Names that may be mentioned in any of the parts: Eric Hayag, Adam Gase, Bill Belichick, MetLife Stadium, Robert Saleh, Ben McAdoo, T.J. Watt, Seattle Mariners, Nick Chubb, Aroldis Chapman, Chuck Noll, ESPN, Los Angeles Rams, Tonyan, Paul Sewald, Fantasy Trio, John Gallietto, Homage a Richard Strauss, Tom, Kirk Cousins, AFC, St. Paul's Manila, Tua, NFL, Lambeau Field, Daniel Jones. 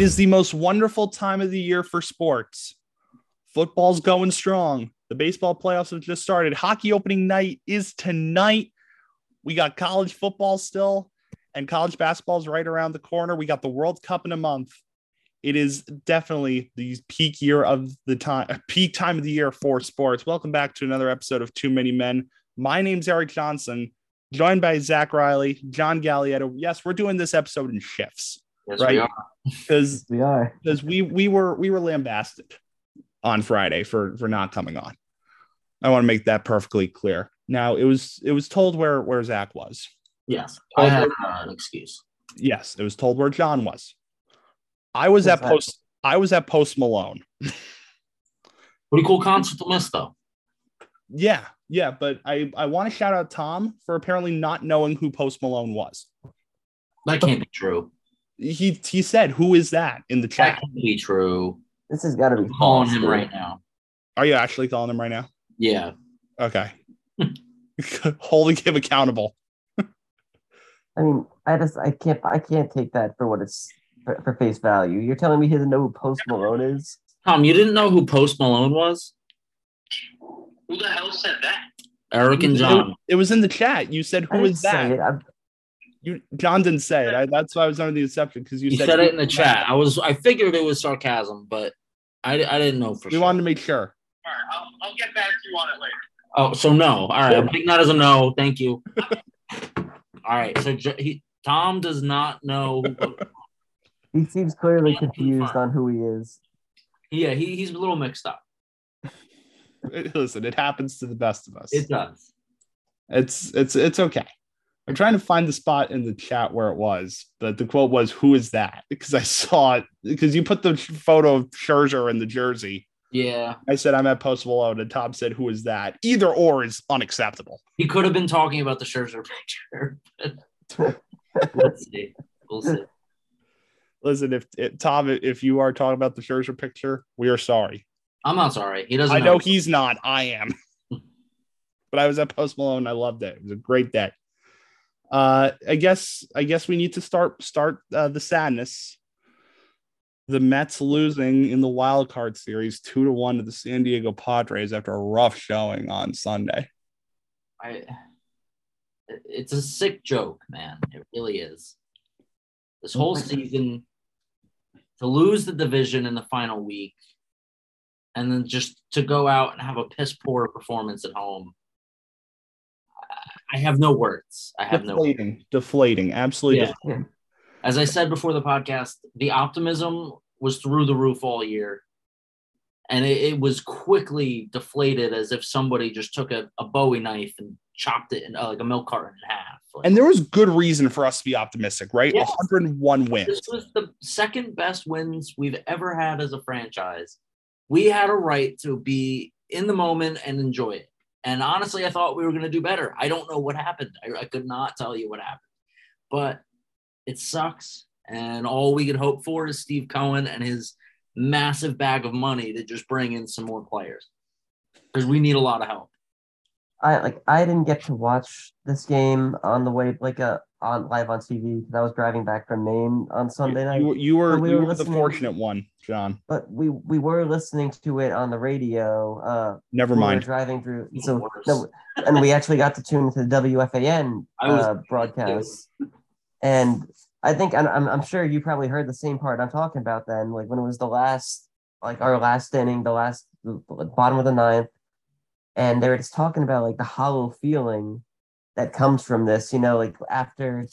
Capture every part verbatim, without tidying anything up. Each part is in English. It is the most wonderful time of the year for sports. Football's going strong. The baseball playoffs have just started. Hockey opening night is tonight. We got college football still, and college basketball is right around the corner. We got the World Cup in a month. It is definitely the peak year of the time, peak time of the year for sports. Welcome back to another episode of Too Many Men. My name's Eric Johnson, joined by Zach Riley, John Gallietto. Yes, we're doing this episode in shifts, yes, right? Because we are because we, we were we were lambasted on Friday for for not coming on. I want to make that perfectly clear. Now it was it was told where where Zach was. Yes, I had uh, an excuse. Yes, it was told where John was. I was What's at that? post. I was at Post Malone. Pretty cool concert to miss, though. Yeah, yeah, but I, I want to shout out Tom for apparently not knowing who Post Malone was. That can't be true. He he said, "Who is that?" in the chat. That can't be true. This has got to be I'm calling him right now. Are you actually calling him right now? Yeah. Okay. Holding him accountable. I mean, I just I can't I can't take that for what it's. For, for face value. You're telling me he doesn't know who Post Malone is? Tom, you didn't know who Post Malone was? Who the hell said that? Eric and John. It, it was in the chat. You said, who is that? You, John didn't say it. I, that's why I was under the exception, because you, you said, said it in the chat. I was. I figured it was sarcasm, but I, I didn't know for we sure. We wanted to make sure. All right, I'll, I'll get back to you on it later. Oh, so no. All right, I'm taking that as a no. Thank you. All right, so he, Tom does not know who He seems clearly confused on who he is. Yeah, he, he's a little mixed up. Listen, it happens to the best of us. It does. It's it's it's okay. I'm trying to find the spot in the chat where it was, but the quote was, "Who is that?" Because I saw it. Because you put the photo of Scherzer in the jersey. Yeah. I said, I'm at Post Malone, and Tom said, "Who is that?" Either or is unacceptable. He could have been talking about the Scherzer picture. Let's see. We'll see. Listen, if, if Tom, if you are talking about the Scherzer picture, we are sorry. I'm not sorry. He doesn't. I know, know he's not. I am. But I was at Post Malone. I loved it. It was a great day. Uh, I guess. I guess we need to start start uh, the sadness. The Mets losing in the wild card series two to one to the San Diego Padres after a rough showing on Sunday. I. It's a sick joke, man. It really is. This whole season, to lose the division in the final week, and then just to go out and have a piss poor performance at home. I have no words. I have deflating, no words. Deflating, absolutely. Yeah. Deflating. As I said before the podcast, the optimism was through the roof all year, and it, it was quickly deflated as if somebody just took a, a Bowie knife and chopped it in uh, like a milk carton in half. Like, and there was good reason for us to be optimistic, right? Yes. one hundred one wins. This was the second best wins we've ever had as a franchise. We had a right to be in the moment and enjoy it. And honestly, I thought we were going to do better. I don't know what happened. I, I could not tell you what happened. But it sucks. And all we could hope for is Steve Cohen and his massive bag of money to just bring in some more players, because we need a lot of help. I like. I didn't get to watch this game on the way, like a on live on T V, because I was driving back from Maine on Sunday night. You, you were, we you were, were the fortunate one, John. But we, we were listening to it on the radio. Uh, Never mind. We were driving through, so no, and we actually got to tune to the W F A N uh, broadcast. And I think I'm I'm sure you probably heard the same part I'm talking about then, like when it was the last, like our last inning, the last the bottom of the ninth. And they were just talking about, like, the hollow feeling that comes from this, you know, like, after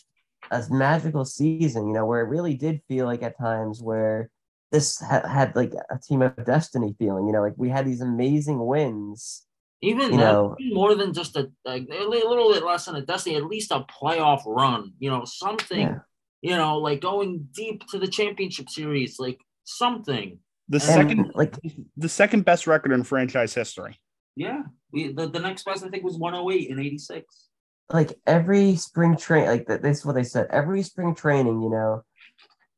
a magical season, you know, where it really did feel like at times where this ha- had, like, a team of destiny feeling, you know, like, we had these amazing wins. Even, you know, even more than just a, like, a little bit less than a destiny, at least a playoff run, you know, something, yeah. You know, like, going deep to the championship series, like, something. The and, second, like, the second best record in franchise history. Yeah, we, the, the next best, I think, was one oh eight in eighty-six. Like, every spring training, like, the, this is what they said, every spring training, you know,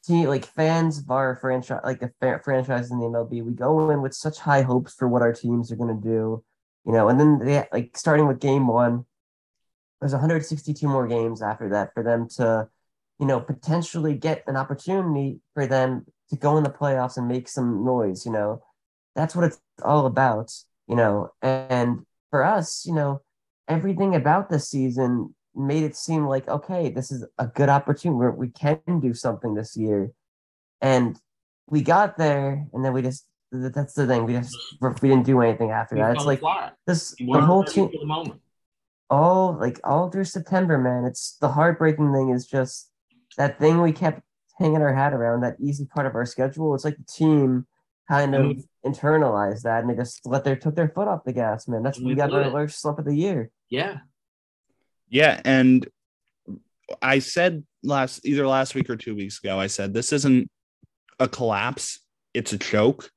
team, like, fans of our franchise, like, the fa- franchise in the M L B, we go in with such high hopes for what our teams are going to do, you know, and then, they, like, starting with game one, there's one hundred sixty-two more games after that for them to, you know, potentially get an opportunity for them to go in the playoffs and make some noise, you know. That's what it's all about, you know. And for us, you know, everything about this season made it seem like, okay, this is a good opportunity where we can do something this year. And we got there, and then we just, that's the thing. We just, we didn't do anything after that. It's like this, the whole team, all like all through September, man. It's the heartbreaking thing is just that thing we kept hanging our hat around, that easy part of our schedule. It's like the team kind of mm-hmm. internalized that, and they just let their, took their foot off the gas, man. That's when we got our worst slump of the year. Yeah. Yeah. And I said last, either last week or two weeks ago, I said, this isn't a collapse. It's a choke.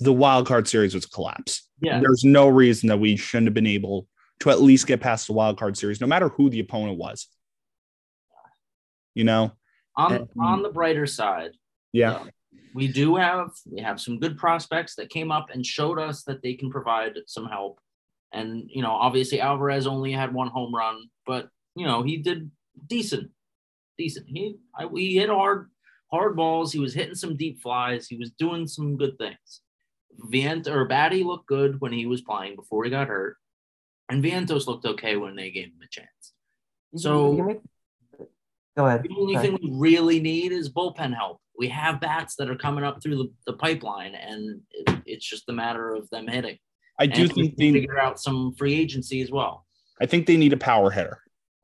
The wild card series was a collapse. Yeah. There's no reason that we shouldn't have been able to at least get past the wild card series, no matter who the opponent was, you know, on, and, on the brighter side. Yeah. You know, we do have, we have some good prospects that came up and showed us that they can provide some help. And, you know, obviously Alvarez only had one home run, but, you know, he did decent, decent. He, I, he hit hard, hard balls. He was hitting some deep flies. He was doing some good things. Vientos or Batty looked good when he was playing before he got hurt. And Vientos looked okay when they gave him a chance. So make... Go ahead. The only Go ahead. thing we really need is bullpen help. We have bats that are coming up through the, the pipeline, and it, it's just a matter of them hitting. I do and think they figure out some free agency as well. I think they need a power hitter.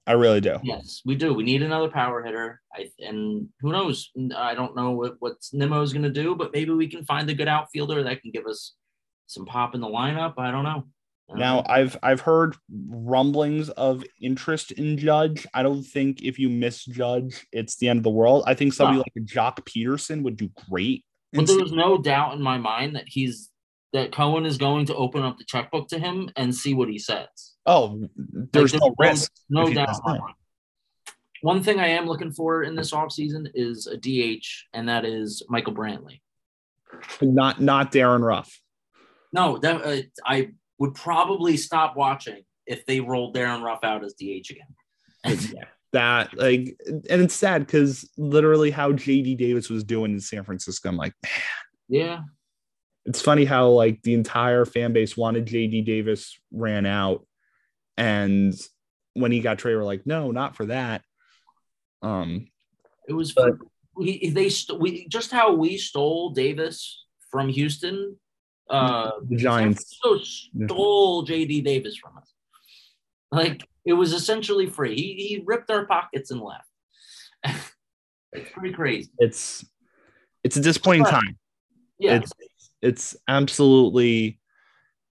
I really do. Yes, we do. We need another power hitter. I, and who knows? I don't know what, what Nimmo is going to do, but maybe we can find a good outfielder that can give us some pop in the lineup. I don't know. I don't now, know. I've I've heard rumblings of interest in Judge. I don't think if you miss Judge, it's the end of the world. I think somebody wow. like Jock Peterson would do great. But instead. There's no doubt in my mind that he's that Cohen is going to open up the checkbook to him and see what he says. Oh, there's, like, there's no risk. No doubt. One thing I am looking for in this offseason is a D H, and that is Michael Brantley. Not not Darin Ruf. No, that, uh, I would probably stop watching if they rolled Darin Ruf out as D H again. That, like, and it's sad because literally how J D. Davis was doing in San Francisco, I'm like, man. Yeah. It's funny how, like, the entire fan base wanted J D. Davis ran out, and when he got traded, we're like, no, not for that. Um, it was but, we, they st- we just how we stole Davis from Houston. Uh, the Giants stole J D. Davis from us. Like, it was essentially free. He he ripped our pockets and left. It's pretty crazy. It's it's a disappointing but, time. Yeah. It's, It's absolutely,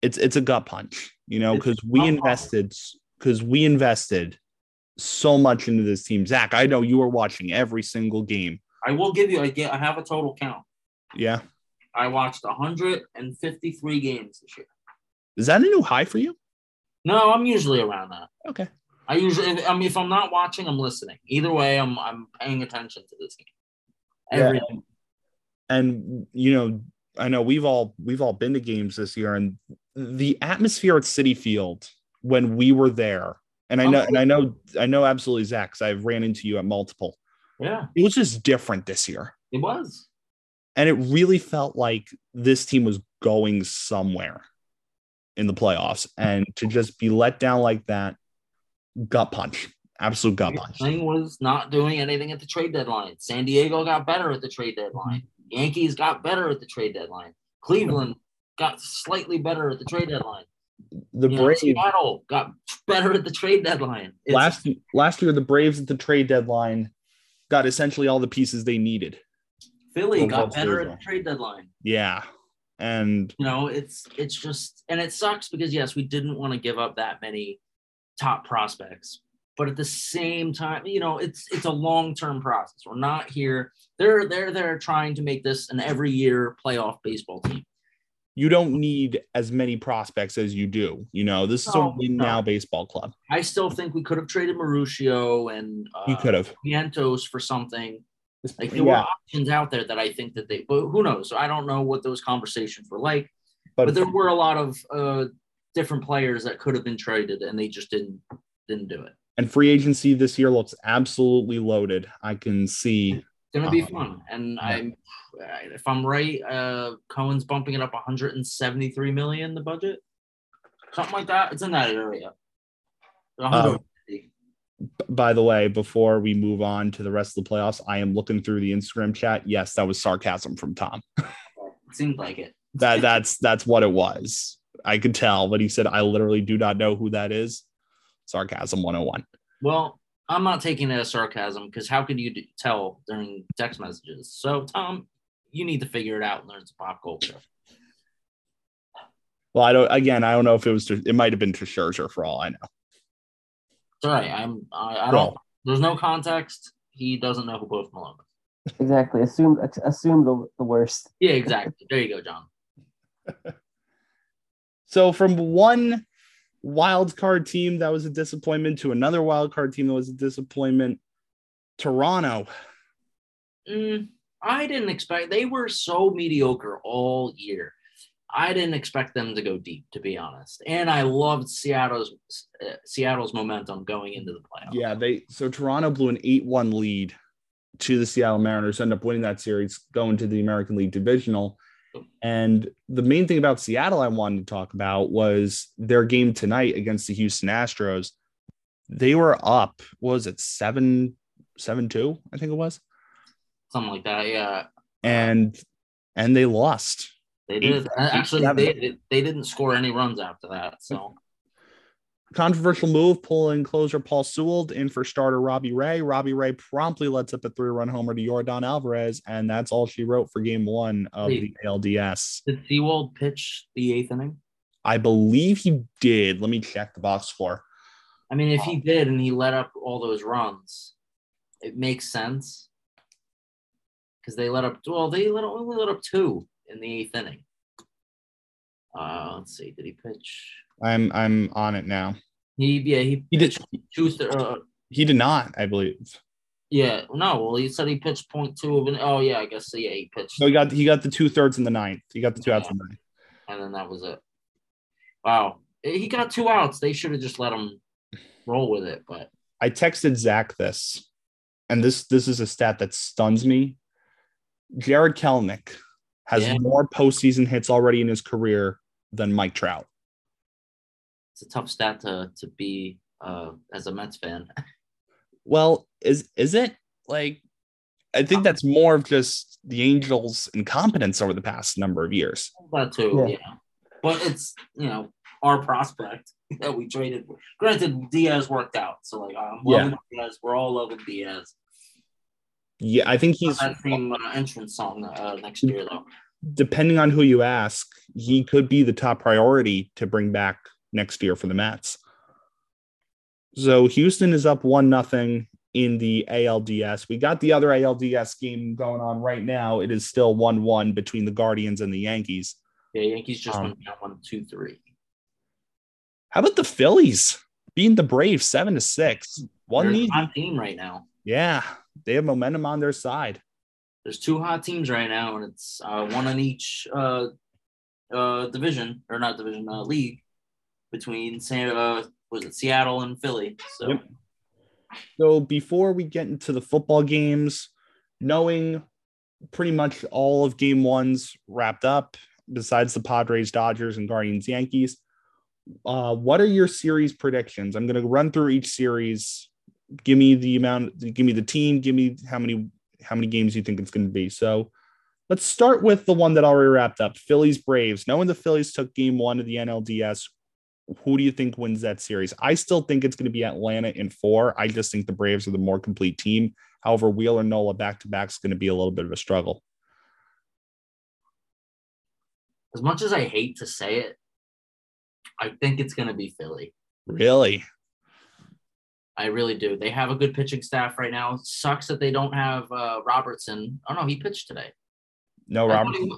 it's it's a gut punch, you know, because we invested, because we invested so much into this team. Zach, I know you were watching every single game. I will give you, I get, I have a total count. Yeah, I watched one hundred fifty-three games this year. Is that a new high for you? No, I'm usually around that. Okay, I usually, I mean, if I'm not watching, I'm listening. Either way, I'm I'm paying attention to this game. Everything. Yeah. And you know. I know we've all we've all been to games this year, and the atmosphere at Citi Field when we were there, and I know and I know I know absolutely, Zach, because I've ran into you at multiple. Yeah, it was just different this year. It was, and it really felt like this team was going somewhere in the playoffs, and to just be let down like that, gut punch, absolute gut punch. The thing was not doing anything at the trade deadline. San Diego got better at the trade deadline. Yankees got better at the trade deadline. Cleveland got slightly better at the trade deadline. The you Braves know, Seattle got better at the trade deadline. It's, last last year, the Braves at the trade deadline got essentially all the pieces they needed. Philly got better at the trade deadline. Yeah, and you know it's it's just and it sucks because yes, we didn't want to give up that many top prospects. But at the same time, you know, it's it's a long-term process. We're not here. They're they're they're trying to make this an every year playoff baseball team. You don't need as many prospects as you do. You know, this no, is a win no. now baseball club. I still think we could have traded Mauricio and uh, you could have Vientos for something. Like there yeah. were options out there that I think that they. But who knows? I don't know what those conversations were like. But, but there were a lot of uh, different players that could have been traded, and they just didn't didn't do it. And free agency this year looks absolutely loaded. I can see going to be fun. And yeah. I'm, if I'm right, uh, Cohen's bumping it up one hundred seventy-three million dollars, the budget. Something like that. It's in that area. Um, by the way, before we move on to the rest of the playoffs, I am looking through the Instagram chat. Yes, that was sarcasm from Tom. It seemed like it. that that's that's what it was. I could tell, but he said, I literally do not know who that is. Sarcasm one oh one. Well, I'm not taking it as sarcasm because how could you do, tell during text messages? So, Tom, you need to figure it out and learn some pop culture. Well, I don't. Again, I don't know if it was. To, it might have been to Scherzer for all I know. Sorry, I'm. I, I don't. Well, there's no context. He doesn't know who Post Malone is. Exactly. Assume. Assume the, the worst. Yeah. Exactly. There you go, John. So from one wild card team that was a disappointment to another wild card team that was a disappointment. Toronto. Mm, I didn't expect they were so mediocre all year. I didn't expect them to go deep, to be honest. And I loved Seattle's uh, Seattle's momentum going into the playoffs. Yeah, they so Toronto blew an eight one lead to the Seattle Mariners, end up winning that series, going to the American League Divisional. And the main thing about Seattle I wanted to talk about was their game tonight against the Houston Astros. They were up, what was it, seven, seven two? I think it was something like that. Yeah, and and they lost. They did eight, actually. Eight, they, they didn't score any runs after that. So controversial move, pulling closer Paul Sewald in for starter Robbie Ray. Robbie Ray promptly lets up a three-run homer to Yordan Alvarez, and that's all she wrote for Game One of Wait, the A L D S. Did Sewald pitch the eighth inning? I believe he did. Let me check the box score. I mean, if he did, and he let up all those runs, it makes sense because they let up. Well, they let only let up two. In the eighth inning. Uh, let's see. Did he pitch? I'm I'm on it now. He yeah he he did choose the, uh, he did not I believe. Yeah no well he said he pitched point two of an oh yeah I guess so, yeah he pitched. No, he got he got the two thirds in the ninth. He got the two yeah. outs in the ninth. And then that was it. Wow, he got two outs. They should have just let him roll with it. But I texted Zach this, and this this is a stat that stuns me. Jared Kelenic has yeah. more postseason hits already in his career than Mike Trout. It's a tough stat to to be uh, as a Mets fan. Well, is is it? Like, I think that's more of just the Angels' incompetence over the past number of years. That too, yeah. yeah. But it's, you know, our prospect that we traded. Granted, Diaz worked out, so like I'm loving yeah. Diaz. We're all loving Diaz. Yeah, I think he's that same uh, entrance song uh, next year, though. Depending on who you ask, he could be the top priority to bring back next year for the Mets. So Houston is up one nothing in the A L D S. We got the other A L D S game going on right now. It is still one one between the Guardians and the Yankees. Yeah, Yankees just um, went down one two three. How about the Phillies beating the Braves seven to six? One lead team right now. Yeah. They have momentum on their side. There's two hot teams right now, and it's uh, one in each uh, uh, division, or not division, uh, league, between San, uh, was it Seattle and Philly. So. Yep. So before we get into the football games, knowing pretty much all of Game One's wrapped up, besides the Padres, Dodgers, and Guardians, Yankees, uh, what are your series predictions? I'm going to run through each series. Give me the amount, give me the team, give me how many how many games you think it's going to be. So let's start with the one that already wrapped up, Phillies Braves. Knowing the Phillies took game one of the N L D S, who do you think wins that series? I still think it's going to be Atlanta in four. I just think the Braves are the more complete team. However, Wheeler Nola back-to-back is going to be a little bit of a struggle. As much as I hate to say it, I think it's going to be Philly. Really? I really do. They have a good pitching staff right now. It sucks that they don't have uh, Robertson. Oh, no, he pitched today. No, Robertson. He...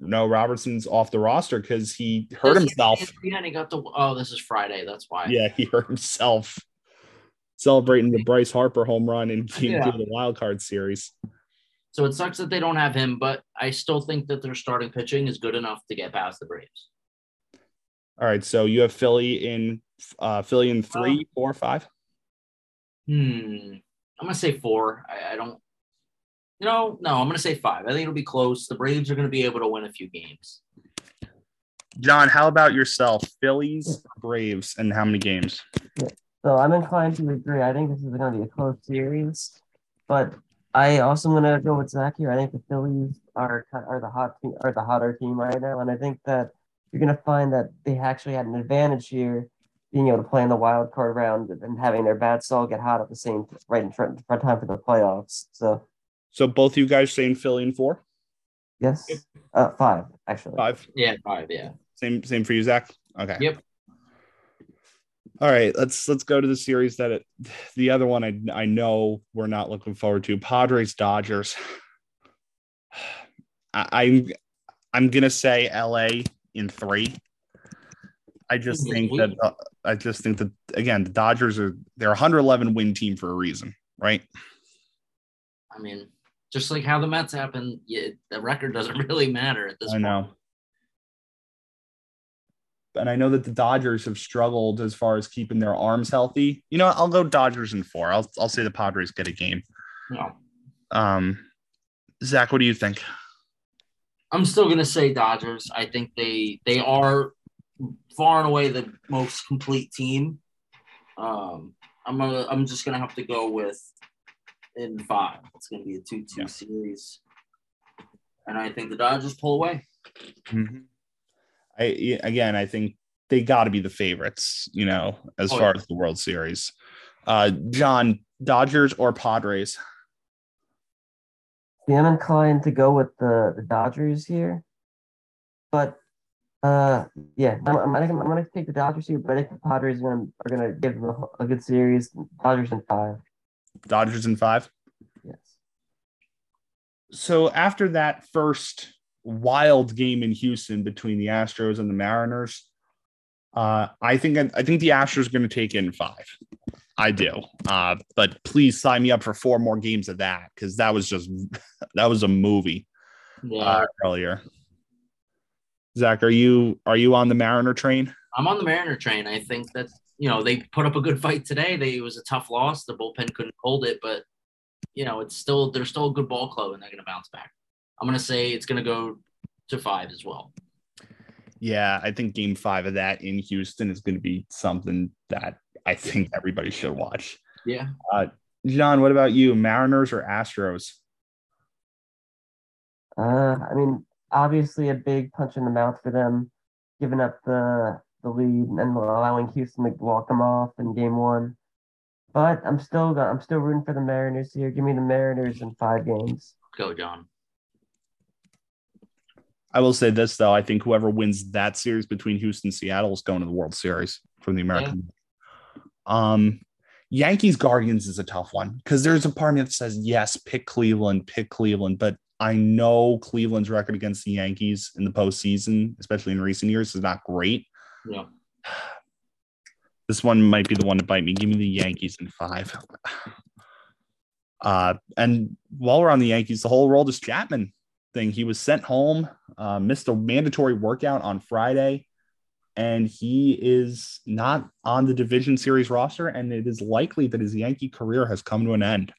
No, Robertson's off the roster because he hurt yes, himself. Yeah, he got the. Oh, this is Friday. That's why. Yeah, he hurt himself celebrating the Bryce Harper home run in Game yeah. Two of the Wild Card Series. So it sucks that they don't have him, but I still think that their starting pitching is good enough to get past the Braves. All right, so you have Philly in uh, Philly in three, oh. four, five. Hmm. I'm going to say four. I, I don't You know, no, I'm going to say five. I think it'll be close. The Braves are going to be able to win a few games. John, how about yourself? Phillies, Braves, and how many games? So I'm inclined to agree. I think this is going to be a close series, but I also am going to go with Zach here. I think the Phillies are are the hot team, are the hotter team right now, and I think that you're going to find that they actually had an advantage here, being able to play in the wild card round and having their bats all get hot at the same right in front right time for the playoffs. So, so both you guys saying Philly in four? Yes, uh, five actually. Five. Yeah, five. Yeah. Same. Same for you, Zach. Okay. Yep. All right. Let's let's go to the series that it, the other one I I know we're not looking forward to. Padres Dodgers. I, I'm I'm gonna say L A in three. I just think that uh, I just think that again, the Dodgers are they're a one eleven win team for a reason, right? I mean, just like how the Mets happened, yeah, the record doesn't really matter at this point. I know. And I know that the Dodgers have struggled as far as keeping their arms healthy. You know, I'll go Dodgers in four. I'll I'll say the Padres get a game. No. Um, Zach, what do you think? I'm still gonna say Dodgers. I think they they are far and away the most complete team. Um, I'm gonna, I'm just gonna have to go with in five. It's gonna be a two-two yeah. series, and I think the Dodgers pull away. Mm-hmm. I again, I think they got to be the favorites, you know, as oh, far yeah. as the World Series. Uh, John, Dodgers or Padres? Yeah, I'm inclined to go with the, the Dodgers here, but. Uh yeah, I'm I'm, I'm gonna take the Dodgers here, but I think the Padres are gonna are gonna give them a, a good series. Dodgers in five. Dodgers in five. Yes. So after that first wild game in Houston between the Astros and the Mariners, uh, I think I, I think the Astros are gonna take in five. I do. Uh, but please sign me up for four more games of that because that was just that was a movie yeah. uh, earlier. Zach, are you are you on the Mariner train? I'm on the Mariner train. I think that, you know, they put up a good fight today. They, it was a tough loss. The bullpen couldn't hold it, but, you know, it's still they're still a good ball club, and they're going to bounce back. I'm going to say it's going to go to five as well. Yeah, I think game five of that in Houston is going to be something that I think everybody should watch. Yeah. Uh, John, what about you? Mariners or Astros? Uh, I mean, obviously a big punch in the mouth for them, giving up the the lead and allowing Houston to walk them off in game one. But I'm still I'm still rooting for the Mariners here. Give me the Mariners in five games. Go, John. I will say this, though. I think whoever wins that series between Houston and Seattle is going to the World Series from the American. Yeah. Um, Yankees Guardians is a tough one because there's a part of me that says, yes, pick Cleveland, pick Cleveland, but I know Cleveland's record against the Yankees in the postseason, especially in recent years, is not great. Yeah. This one might be the one to bite me. Give me the Yankees in five. Uh, and while we're on the Yankees, the whole Aroldis Chapman thing, he was sent home, uh, missed a mandatory workout on Friday, and he is not on the division series roster, and it is likely that his Yankee career has come to an end.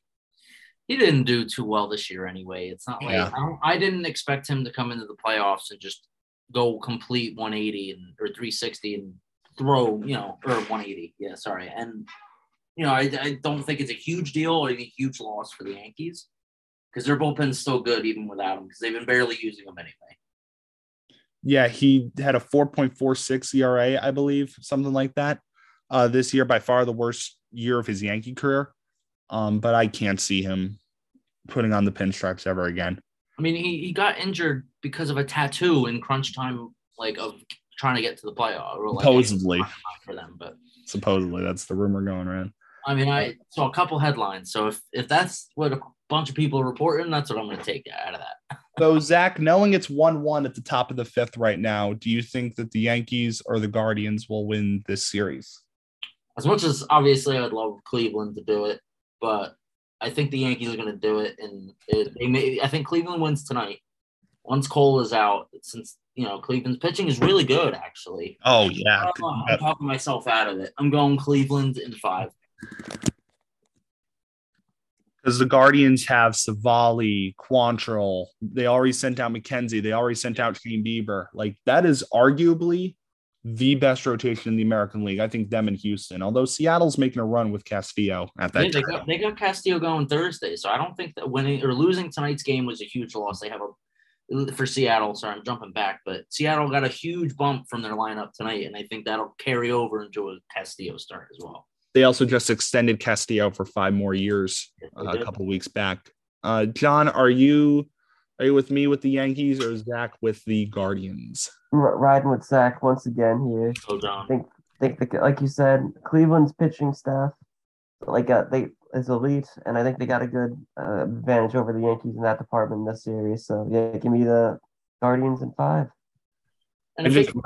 He didn't do too well this year anyway. It's not like yeah. I, I didn't expect him to come into the playoffs and just go complete one eighty and or three sixty and throw, you know, or one eighty. Yeah, sorry. And, you know, I, I don't think it's a huge deal or a huge loss for the Yankees because their bullpen's still good even without him because they've been barely using him anyway. Yeah, he had a four point four six E R A, I believe, something like that uh, this year. By far the worst year of his Yankee career. Um, but I can't see him putting on the pinstripes ever again. I mean, he, he got injured because of a tattoo in crunch time, like of trying to get to the playoff. Or like supposedly for them, but supposedly that's the rumor going around. I mean, I saw a couple headlines. So if, if that's what a bunch of people are reporting, that's what I'm going to take out of that. So Zach, knowing it's one one at the top of the fifth right now, do you think that the Yankees or the Guardians will win this series? As much as obviously I'd love Cleveland to do it, but I think the Yankees are going to do it, and it, they may. I think Cleveland wins tonight. Once Cole is out, since you know Cleveland's pitching is really good, actually. Oh yeah, uh, I'm talking myself out of it. I'm going Cleveland in five. Because the Guardians have Savali, Quantrill. They already sent out McKenzie. They already sent out Shane Bieber. Like, that is arguably the best rotation in the American League. I think them and Houston, although Seattle's making a run with Castillo at that yeah, they time. Got, they got Castillo going Thursday, so I don't think that winning or losing tonight's game was a huge loss. They have a – for Seattle, sorry, I'm jumping back, but Seattle got a huge bump from their lineup tonight, and I think that'll carry over into a Castillo start as well. They also just extended Castillo for five more years uh, a couple weeks back. Uh, John, are you are you with me with the Yankees or Zach with the Guardians? R- riding with Zach once again here. Oh, John. I think, think the, like you said, Cleveland's pitching staff like uh, they is elite, and I think they got a good uh, advantage over the Yankees in that department in this series. So, yeah, give me the Guardians in five. And if just, they can,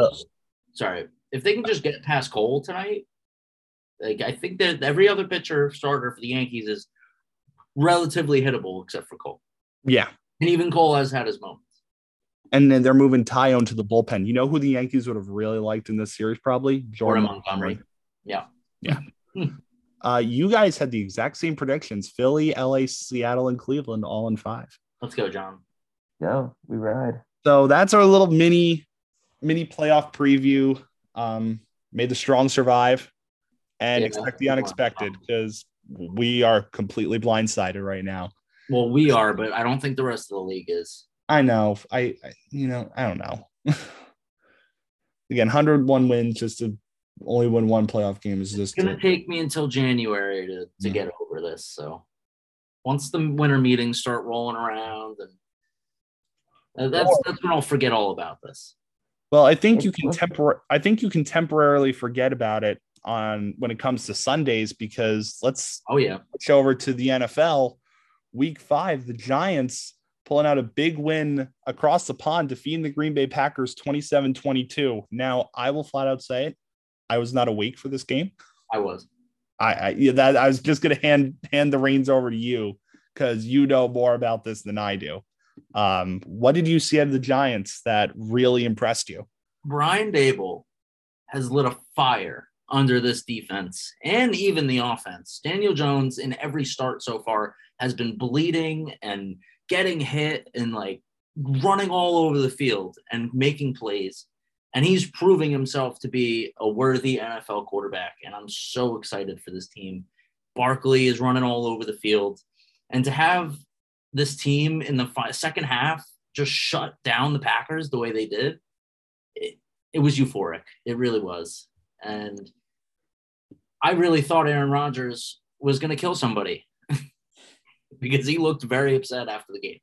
sorry, if they can just get past Cole tonight. Like, I think that every other pitcher starter for the Yankees is relatively hittable except for Cole. Yeah. And even Cole has had his moments. And then they're moving Tyone to the bullpen. You know who the Yankees would have really liked in this series probably? Jordan Montgomery. Yeah. Yeah. uh, you guys had the exact same predictions. Philly, L A, Seattle, and Cleveland all in five. Let's go, John. Yeah, we ride. So that's our little mini, mini playoff preview. Um, may the strong survive. And yeah, expect the unexpected because we are completely blindsided right now. Well, we are, but I don't think the rest of the league is. I know. I, I you know, I don't know. Again, one hundred one wins just to only win one playoff game is just going to take me until January to, to yeah. get over this. So once the winter meetings start rolling around, and that's, that's when I'll forget all about this. Well, I think you can tempor- I think you can temporarily forget about it on when it comes to Sundays, because let's oh yeah switch over to the N F L week five. The Giants pulling out a big win across the pond, defeating the Green Bay Packers twenty-seven twenty-two. Now I will flat out say it, I was not awake for this game. I was I, I yeah, that I was just gonna hand hand the reins over to you because you know more about this than I do. Um what did you see out of the Giants that really impressed you? Brian Daboll has lit a fire under this defense and even the offense. Daniel Jones in every start so far has been bleeding and getting hit and like running all over the field and making plays. And he's proving himself to be a worthy N F L quarterback. And I'm so excited for this team. Barkley is running all over the field, and to have this team in the fi- second half just shut down the Packers the way they did. It, it was euphoric. It really was. And I really thought Aaron Rodgers was going to kill somebody because he looked very upset after the game.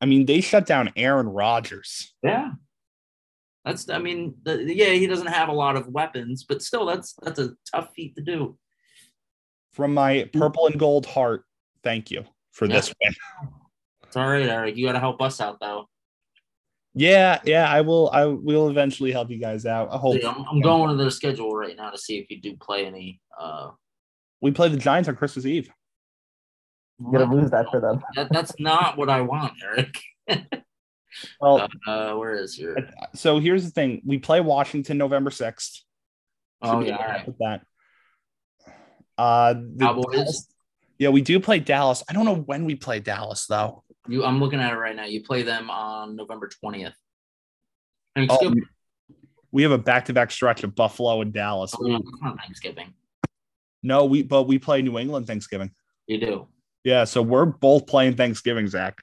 I mean, they shut down Aaron Rodgers. Yeah. That's, I mean, the, yeah, he doesn't have a lot of weapons, but still, that's, that's a tough feat to do. From my purple and gold heart, thank you for yeah. this one. It's all right, Eric. You got to help us out, though. Yeah, yeah, I will. I will eventually help you guys out. I hope. I'm, I'm going to their schedule right now to see if you do play any. Uh... We play the Giants on Christmas Eve. You're gonna lose that for them. that, that's not what I want, Eric. well, uh, where is your? So here's the thing: we play Washington November sixth. Oh so yeah, all right. With that. Uh, Cowboys. Dallas, yeah, we do play Dallas. I don't know when we play Dallas though. You, I'm looking at it right now. You play them on November twentieth. Thanksgiving. Oh, we have a back-to-back stretch of Buffalo and Dallas. Oh, no, it's not Thanksgiving. No, we but we play New England Thanksgiving. You do. Yeah, so we're both playing Thanksgiving, Zach.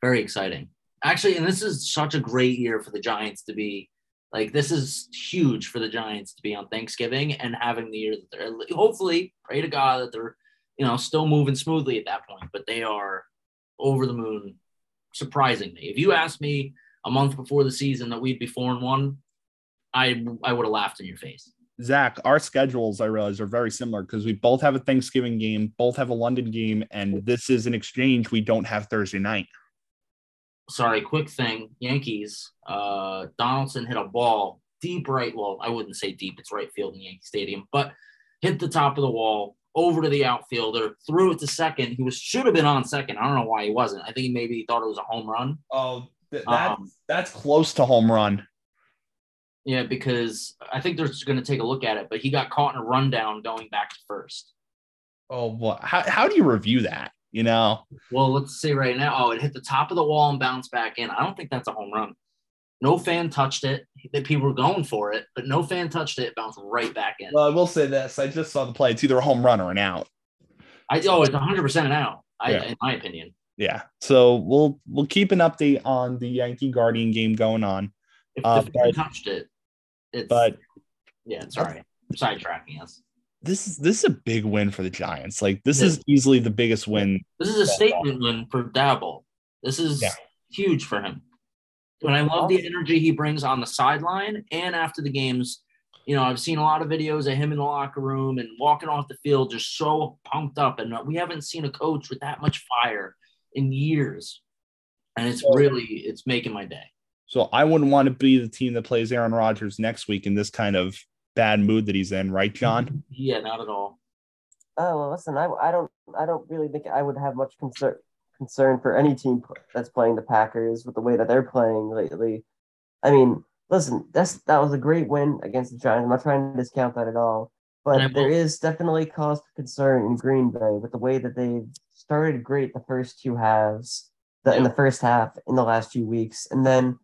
Very exciting. Actually, and this is such a great year for the Giants to be like this is huge for the Giants to be on Thanksgiving and having the year that they're hopefully, pray to God that they're, you know, still moving smoothly at that point, but they are over the moon, surprisingly. If you asked me a month before the season that we'd be four and one, I I would have laughed in your face. Zach, our schedules, I realize, are very similar because we both have a Thanksgiving game, both have a London game, and this is an exchange we don't have Thursday night. Sorry, quick thing. Yankees, uh, Donaldson hit a ball deep right. Well, I wouldn't say deep. It's right field in Yankee Stadium, but hit the top of the wall, over to the outfielder, threw it to second. He was should have been on second. I don't know why he wasn't. I think he maybe thought it was a home run. Oh, th- that's, um, that's close to home run. Yeah, because I think they're going to take a look at it, but he got caught in a rundown going back to first. Oh, well, how, how do you review that? you know. Well, let's see right now. Oh, it hit the top of the wall and bounced back in. I don't think that's a home run. No fan touched it. People were going for it, but no fan touched it. It bounced right back in. Well, I will say this. I just saw the play. It's either a home run or an out. I, oh, it's one hundred percent an out, I, yeah. in my opinion. Yeah. So we'll we'll keep an update on the Yankee Guardian game going on. If uh, the fan but, touched it, it's but, – yeah, sorry. Sidetracking us. This is this is a big win for the Giants. Like, this yeah. is easily the biggest win. This is a statement win for Daboll. This is yeah. huge for him. And I love the energy he brings on the sideline and after the games. You know, I've seen a lot of videos of him in the locker room and walking off the field just so pumped up. And we haven't seen a coach with that much fire in years. And it's really, it's making my day. So I wouldn't want to be the team that plays Aaron Rodgers next week in this kind of bad mood that he's in, right, John? Yeah, not at all. Oh, well, listen, I, I don't I don't really think I would have much concern. concern for any team that's playing the Packers with the way that they're playing lately. I mean, listen, that's that was a great win against the Giants. I'm not trying to discount that at all, but there is definitely cause for concern in Green Bay with the way that they started great the first two halves, the, in the first half in the last few weeks. And then,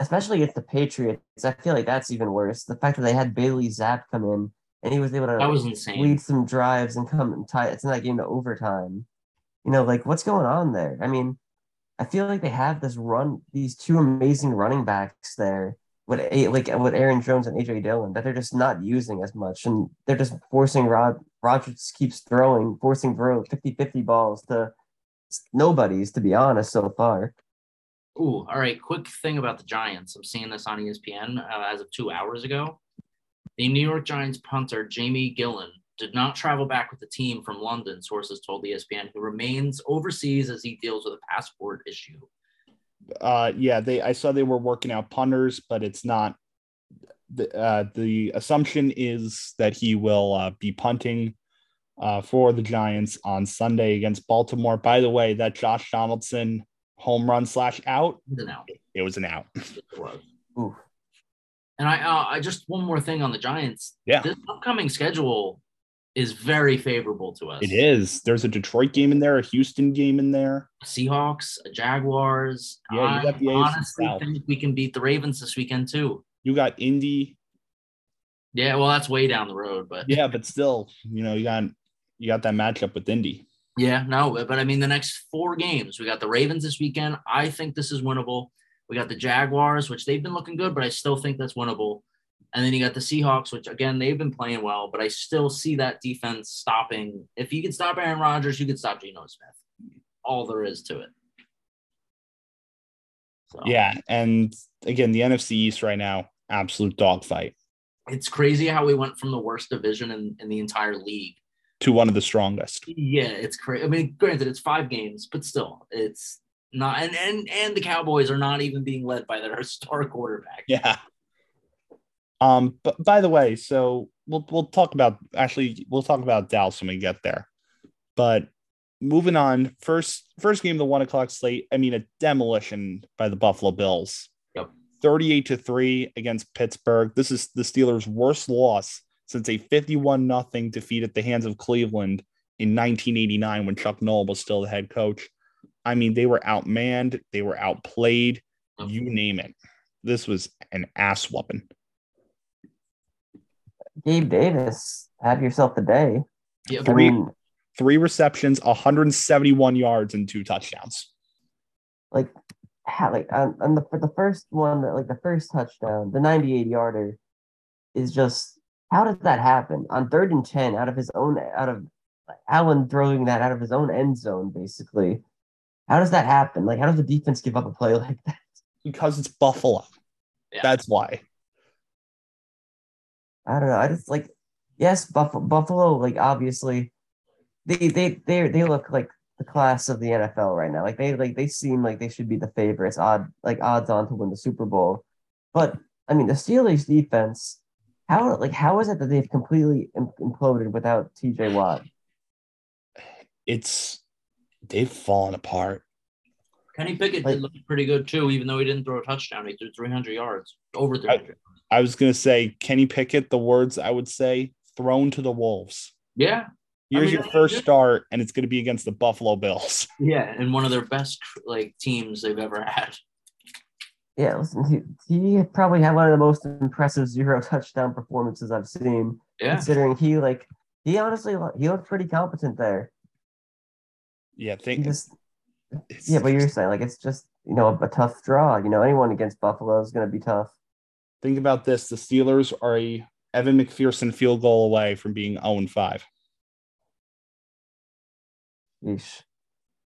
especially against the Patriots, I feel like that's even worse. The fact that they had Bailey Zapp come in and he was able to that was insane. lead some drives and come and tie it's in that game to overtime. You know, like, what's going on there? I mean, I feel like they have this run, these two amazing running backs there, with a, like with Aaron Jones and A J Dillon, that they're just not using as much. And they're just forcing Rod, Rodgers keeps throwing, forcing Burrow fifty-fifty balls to nobody's, to be honest, so far. Ooh, all right, quick thing about the Giants. I'm seeing this on E S P N uh, as of two hours ago. The New York Giants punter, Jamie Gillen, did not travel back with the team from London, sources told E S P N, who remains overseas as he deals with a passport issue. Uh, yeah, they. I saw they were working out punters, but it's not the, – uh, the assumption is that he will uh, be punting uh, for the Giants on Sunday against Baltimore. By the way, that Josh Donaldson home run slash out, it was an out. It was an out. It was. Ooh. And I, uh, I just – one more thing on the Giants. Yeah. This upcoming schedule – is very favorable to us. It is. There's a Detroit game in there, a Houston game in there. Seahawks, Jaguars. Yeah, you got the I honestly South. think we can beat the Ravens this weekend, too. You got Indy. Yeah, well, that's way down the road. But yeah, but still, you know, you got you got that matchup with Indy. Yeah, no, but I mean, the next four games, we got the Ravens this weekend. I think this is winnable. We got the Jaguars, which they've been looking good, but I still think that's winnable. And then you got the Seahawks, which, again, they've been playing well, but I still see that defense stopping. If you can stop Aaron Rodgers, you can stop Geno Smith. All there is to it. So. Yeah, and, again, the N F C East right now, absolute dogfight. It's crazy how we went from the worst division in, in the entire league. To one of the strongest. Yeah, it's crazy. I mean, granted, it's five games, but still, it's not. And, and, and the Cowboys are not even being led by their star quarterback. Yeah. Um, but by the way, so we'll we'll talk about actually we'll talk about Dallas when we get there. But moving on, first first game of the one o'clock slate. I mean, a demolition by the Buffalo Bills, yep. thirty-eight to three against Pittsburgh. This is the Steelers' worst loss since a fifty-one nothing defeat at the hands of Cleveland in nineteen eighty-nine when Chuck Noll was still the head coach. I mean, they were outmanned, they were outplayed, yep. you name it. This was an ass whooping. Gabe Davis, have yourself a day. Yeah, three, I mean, three receptions, one hundred seventy-one yards, and two touchdowns. Like, how, like on, on the for the first one, like the first touchdown, the ninety-eight yarder, is just how does that happen on third and ten out of his own out of like, Allen throwing that out of his own end zone, basically. How does that happen? Like, how does the defense give up a play like that? Because it's Buffalo. Yeah. That's why. I don't know. I just like, yes, Buffalo, Buffalo like, obviously, they they they they look like the class of the N F L right now. Like they like they seem like they should be the favorites, odd like odds on to win the Super Bowl. But I mean, the Steelers' defense, how like how is it that they've completely imploded without T J Watt? It's they've fallen apart. Kenny Pickett like, did look pretty good too, even though he didn't throw a touchdown. He threw three hundred yards, over three hundred. I, I was going to say, Kenny Pickett, the words I would say, thrown to the wolves. Yeah. here's I mean, your first start, and it's going to be against the Buffalo Bills. Yeah, and one of their best like teams they've ever had. Yeah, listen, he, he probably had one of the most impressive zero touchdown performances I've seen. Yeah. Considering he like he honestly he looked pretty competent there. Yeah, think just, it's, yeah, but you're saying like it's just you know a, a tough draw. You know, anyone against Buffalo is going to be tough. Think about this: the Steelers are a Evan McPherson field goal away from being oh and five. Yeesh.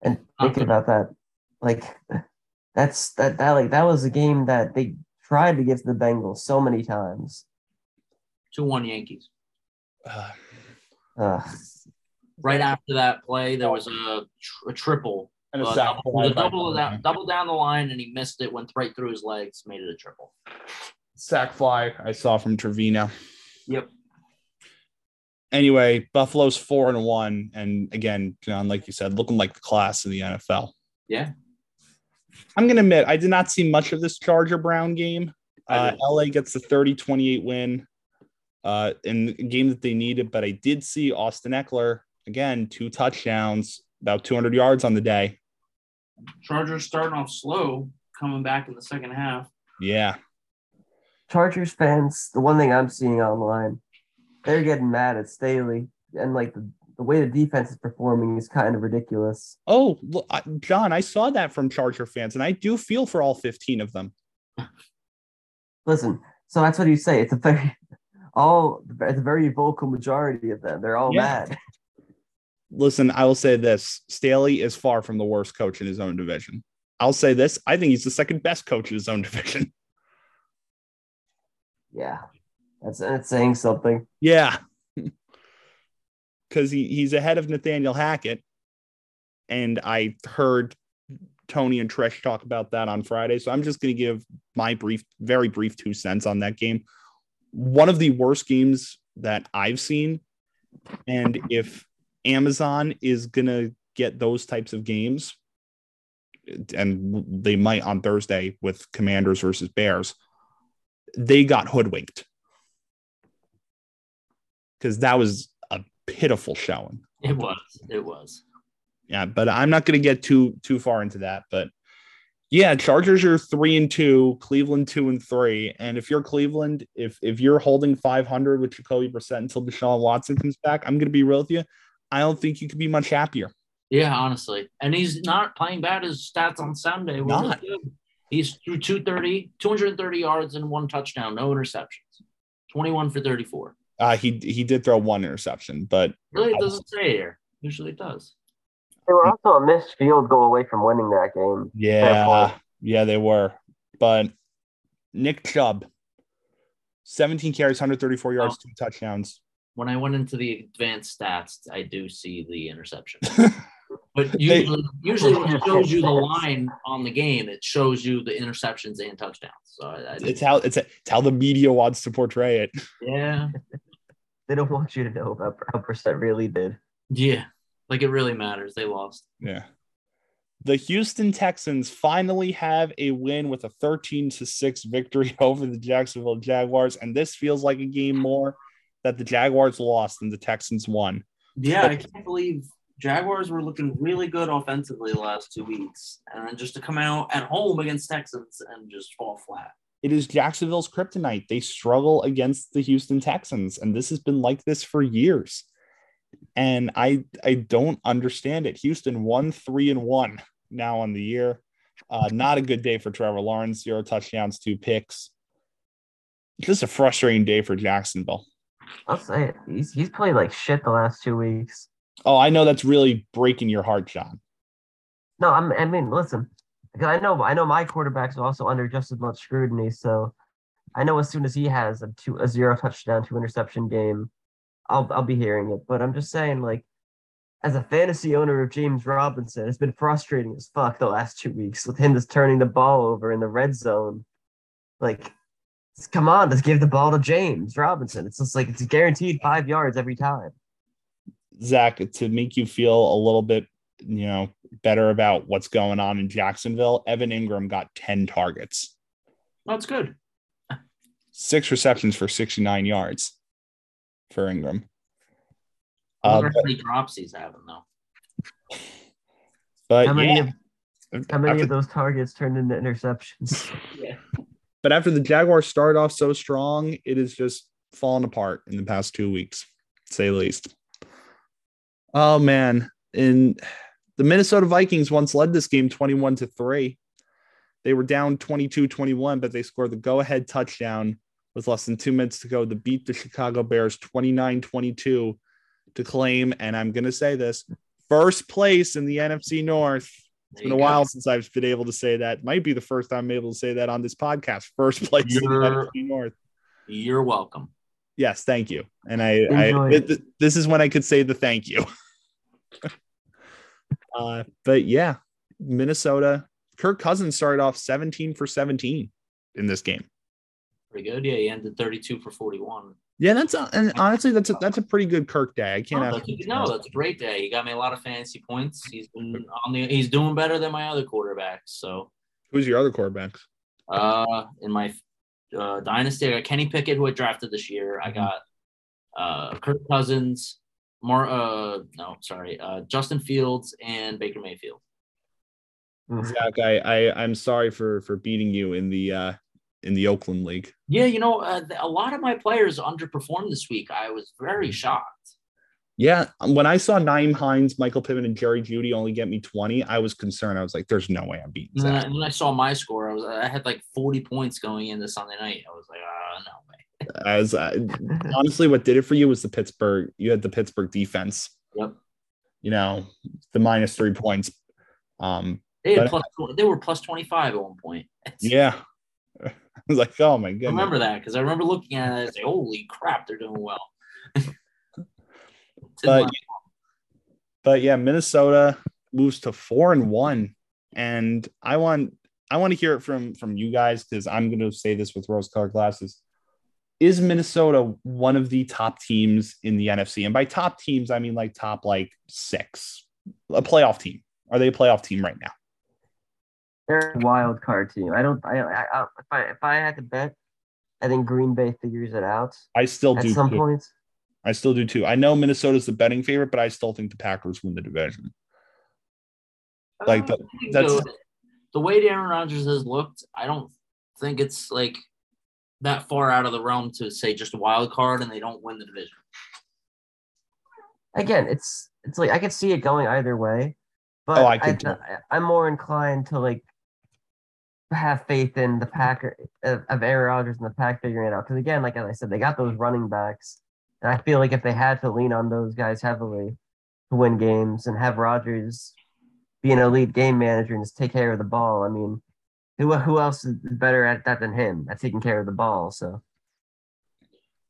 And thinking about that, like that's that that like that was a game that they tried to give to the Bengals so many times. two one Yankees. Uh, uh, right after that play, there was a, tr- a triple and a uh, sack. Double, the double, down, down, double down the line, and he missed it. Went right through his legs, made it a triple. Sack fly I saw from Trevino. Yep. Anyway, Buffalo's four and one, and again, John, like you said, looking like the class in the N F L. Yeah. I'm going to admit, I did not see much of this Charger-Brown game. Uh, L A gets the thirty twenty-eight win uh, in a game that they needed, but I did see Austin Eckler, again, two touchdowns, about two hundred yards on the day. Chargers starting off slow, coming back in the second half. Yeah. Chargers fans, the one thing I'm seeing online, they're getting mad at Staley, and like the, the way the defense is performing is kind of ridiculous. Oh, look, I, John, I saw that from Charger fans, and I do feel for all fifteen of them. Listen, so that's what you say. It's a very all it's a very vocal majority of them. They're all yeah. mad. Listen, I will say this: Staley is far from the worst coach in his own division. I'll say this: I think he's the second best coach in his own division. Yeah, that's, that's saying something. Yeah, because he, he's ahead of Nathaniel Hackett, and I heard Tony and Trish talk about that on Friday, so I'm just going to give my brief, very brief two cents on that game. One of the worst games that I've seen, and if Amazon is going to get those types of games, and they might on Thursday with Commanders versus Bears, they got hoodwinked because that was a pitiful showing. It was. It was. Yeah, but I'm not going to get too too far into that. But yeah, Chargers are three and two, Cleveland two and three, and if you're Cleveland, if if you're holding five hundred with Jacoby Brissett until Deshaun Watson comes back, I'm going to be real with you. I don't think you could be much happier. Yeah, honestly, and he's not playing bad. His stats on Sunday were not. He's threw two hundred thirty yards and one touchdown, no interceptions, twenty-one for thirty-four. Uh, he he did throw one interception, but really it doesn't say here. Usually it does. They were also a missed field goal away from winning that game. Yeah, yeah, they were. But Nick Chubb, seventeen carries, one hundred thirty-four yards, oh. two touchdowns. When I went into the advanced stats, I do see the interception. But usually, they, usually when it shows you the line on the game, it shows you the interceptions and touchdowns. So I, I it's how it's, it's how the media wants to portray it. Yeah, they don't want you to know about how Brissett really did. Yeah, like it really matters. They lost. Yeah, the Houston Texans finally have a win with a thirteen to six victory over the Jacksonville Jaguars, and this feels like a game more that the Jaguars lost than the Texans won. Yeah, but I can't believe. Jaguars were looking really good offensively the last two weeks, and then just to come out at home against Texans and just fall flat. It is Jacksonville's kryptonite. They struggle against the Houston Texans, and this has been like this for years. And I I don't understand it. Houston won three and one now on the year. Uh, not a good day for Trevor Lawrence. Zero touchdowns, two picks. Just a frustrating day for Jacksonville. I'll say it. He's he's played like shit the last two weeks. Oh, I know that's really breaking your heart, John. No, I'm, I mean, listen, I know I know my quarterback's also under just as much scrutiny, so I know as soon as he has a two a zero touchdown, two interception game, I'll I'll be hearing it. But I'm just saying, like, as a fantasy owner of James Robinson, it's been frustrating as fuck the last two weeks with him just turning the ball over in the red zone. Like, come on, let's give the ball to James Robinson. It's just like it's guaranteed five yards every time. Zach, to make you feel a little bit, you know, better about what's going on in Jacksonville, Evan Ingram got ten targets. That's good. Six receptions for sixty-nine yards for Ingram. I wonder uh, but, how many drops he's having, though. But, how many, yeah. of, how many after, of those targets turned into interceptions? Yeah. But after the Jaguars started off so strong, it has just fallen apart in the past two weeks, to say the least. Oh, man. And the Minnesota Vikings once led this game twenty-one to three. They were down twenty-two twenty-one, but they scored the go-ahead touchdown with less than two minutes to go to beat the Chicago Bears twenty-nine twenty-two to claim, and I'm going to say this, first place in the N F C North. It's been a while since I've been able to say that. Might be the first time I'm able to say that on this podcast. First place you're, in the N F C North. You're welcome. Yes, thank you. And I, I this is when I could say the thank you. uh, but yeah, Minnesota. Kirk Cousins started off seventeen for seventeen in this game. Pretty good. Yeah, he ended thirty-two for forty-one. Yeah, that's a, and honestly, that's a, that's a pretty good Kirk day. I can't. Oh, that's, no, that's a great day. He got me a lot of fantasy points. He's been on the. He's doing better than my other quarterbacks. So, who's your other quarterbacks? Uh, in my uh, dynasty, I got Kenny Pickett, who I drafted this year. I got uh, Kirk Cousins, Mar. Uh, no, sorry, uh, Justin Fields and Baker Mayfield. Zach, I, I I'm sorry for for beating you in the. Uh... in the Oakland League. Yeah, you know, uh, a lot of my players underperformed this week. I was very shocked. Yeah, when I saw Nyheim Hines, Michael Pittman, and Jerry Jeudy only get me twenty, I was concerned. I was like, there's no way I'm beating that. And, and when I saw my score, I was I had like forty points going into Sunday night. I was like, ah, oh, no way. I was, uh, honestly, what did it for you was the Pittsburgh. You had the Pittsburgh defense. Yep. You know, the minus three points. Um, they, had plus, I, they were plus twenty-five at one point. Yeah. I was like, oh my goodness. I remember that because I remember looking at it and saying, holy crap, they're doing well. but, but yeah, Minnesota moves to four and one. And I want I want to hear it from, from you guys because I'm gonna say this with rose colored glasses. Is Minnesota one of the top teams in the N F C? And by top teams, I mean like top like six. A playoff team. Are they a playoff team right now? They're a wild card team. I don't. I, I. If I. If I had to bet, I think Green Bay figures it out. I still do. At some points. I still do too. I know Minnesota's the betting favorite, but I still think the Packers win the division. Like the, that's so, the way Aaron Rodgers has looked. I don't think it's like that far out of the realm to say just a wild card and they don't win the division. Again, it's it's like I could see it going either way, but oh, I could I, I'm more inclined to like. Have faith in the Packer of, of Aaron Rodgers and the Pack figuring it out because again, like as I said, they got those running backs, and I feel like if they had to lean on those guys heavily to win games and have Rodgers be an elite game manager and just take care of the ball, I mean, who who else is better at that than him at taking care of the ball? So,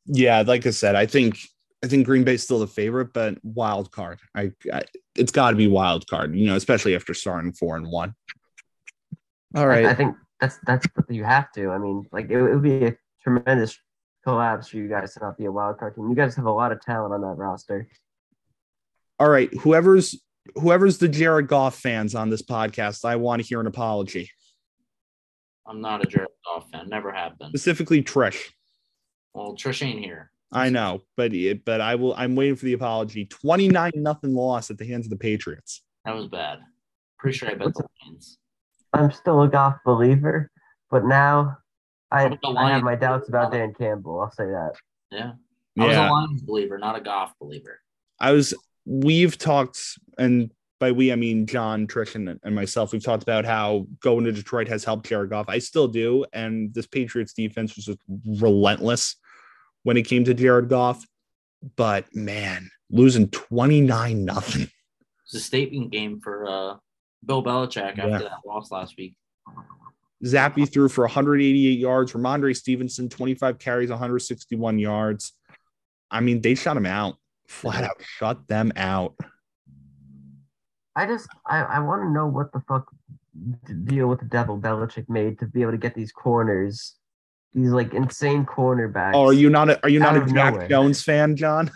yeah, like I said, I think I think Green Bay's still the favorite, but wild card, I, I it's got to be wild card, you know, especially after starting four and one. All right. I, I think that's that's what you have to. I mean, like it, it would be a tremendous collapse for you guys to not be a wild card team. You guys have a lot of talent on that roster. All right, whoever's whoever's the Jared Goff fans on this podcast, I want to hear an apology. I'm not a Jared Goff fan. Never have been. Specifically, Trish. Well, Trish ain't here. I know, but it, but I will. I'm waiting for the apology. twenty-nine nothing loss at the hands of the Patriots. That was bad. Pretty sure I bet What's the Lions. I'm still a Goff believer, but now I, I have my doubts about Dan Campbell. I'll say that. Yeah. I was yeah. a Lions believer, not a Goff believer. I was, we've talked, and by we, I mean John, Trish, and, and myself, we've talked about how going to Detroit has helped Jared Goff. I still do. And this Patriots defense was just relentless when it came to Jared Goff. But man, losing twenty-nine nothing. It was a statement game for, uh, Bill Belichick after yeah. that loss last week. Zappy threw for one hundred eighty-eight yards. Ramondre Stevenson, twenty-five carries, one hundred sixty-one yards. I mean, they shut him out. Flat out shut them out. I just I, I want to know what the fuck deal with the devil Belichick made to be able to get these corners, these like insane cornerbacks. Oh, are you not a, are you not a Jack nowhere. Jones fan, John?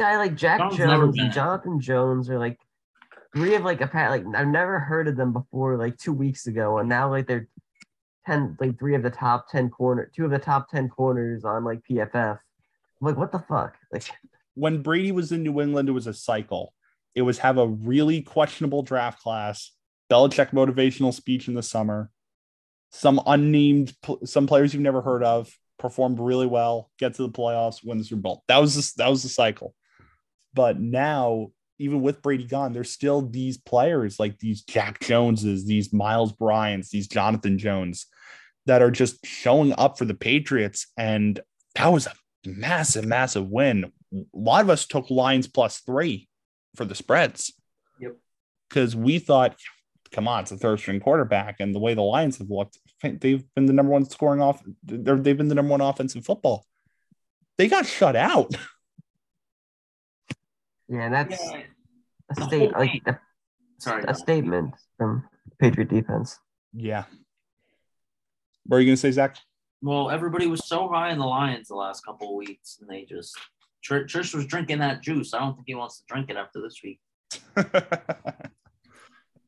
Yeah, like Jack Jones, Jones and Jonathan Jones are like we have like a pat like I've never heard of them before like two weeks ago, and now like they're ten like three of the top ten corner two of the top ten corners on like P F F. I'm like, what the fuck? Like when Brady was in New England, it was a cycle. It was have a really questionable draft class, Belichick motivational speech in the summer, some unnamed, some players you've never heard of, performed really well, get to the playoffs, win the Super Bowl. That was the, that was the cycle. But now, even with Brady gone, there's still these players like these Jack Joneses, these Miles Bryants, these Jonathan Jones that are just showing up for the Patriots. And that was a massive, massive win. A lot of us took Lions plus three for the spreads. Yep. Because we thought, come on, it's a third string quarterback. And the way the Lions have looked, they've been the number one scoring off. They've been the number one offense in football. They got shut out. Yeah, that's yeah. a state like a, Sorry, a statement from Patriot defense. Yeah. What are you going to say, Zach? Well, everybody was so high in the Lions the last couple of weeks, and they just Church, Church was drinking that juice. I don't think he wants to drink it after this week. What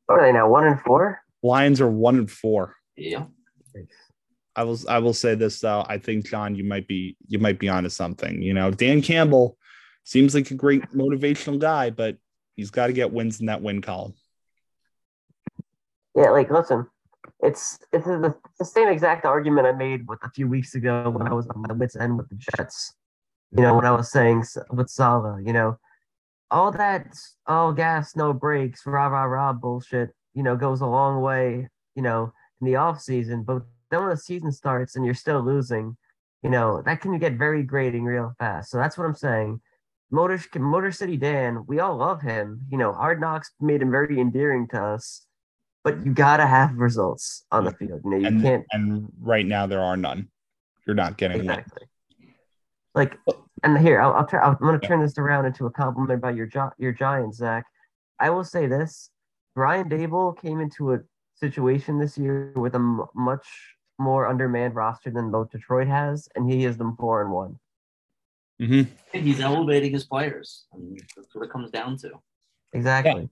are they now? One and four? Lions are one and four. Yeah. I will I will say this though. I think, John, you might be you might be onto something. You know, Dan Campbell seems like a great motivational guy, but he's got to get wins in that win column. Yeah, like listen, it's it's the, the same exact argument I made with a few weeks ago when I was on my wits end with the Jets. You know, when I was saying with Sala, you know, all that all gas, no brakes, rah, rah, rah bullshit, you know, goes a long way, you know, in the off season. But then when the season starts and you're still losing, you know, that can get very grating real fast. So that's what I'm saying. Motor, Motor City Dan, we all love him. You know, Hard Knocks made him very endearing to us. But you gotta have results on the field. You know, you and, can't. And right now there are none. You're not getting exactly. One. Like, and here I'll, I'll turn. I'm gonna turn this around into a compliment about your jo- your Giants, Zach. I will say this: Brian Daboll came into a situation this year with a m- much more undermanned roster than both Detroit has, and he is them four and one. Mm-hmm. He's elevating his players. I mean, that's what it comes down to. Exactly.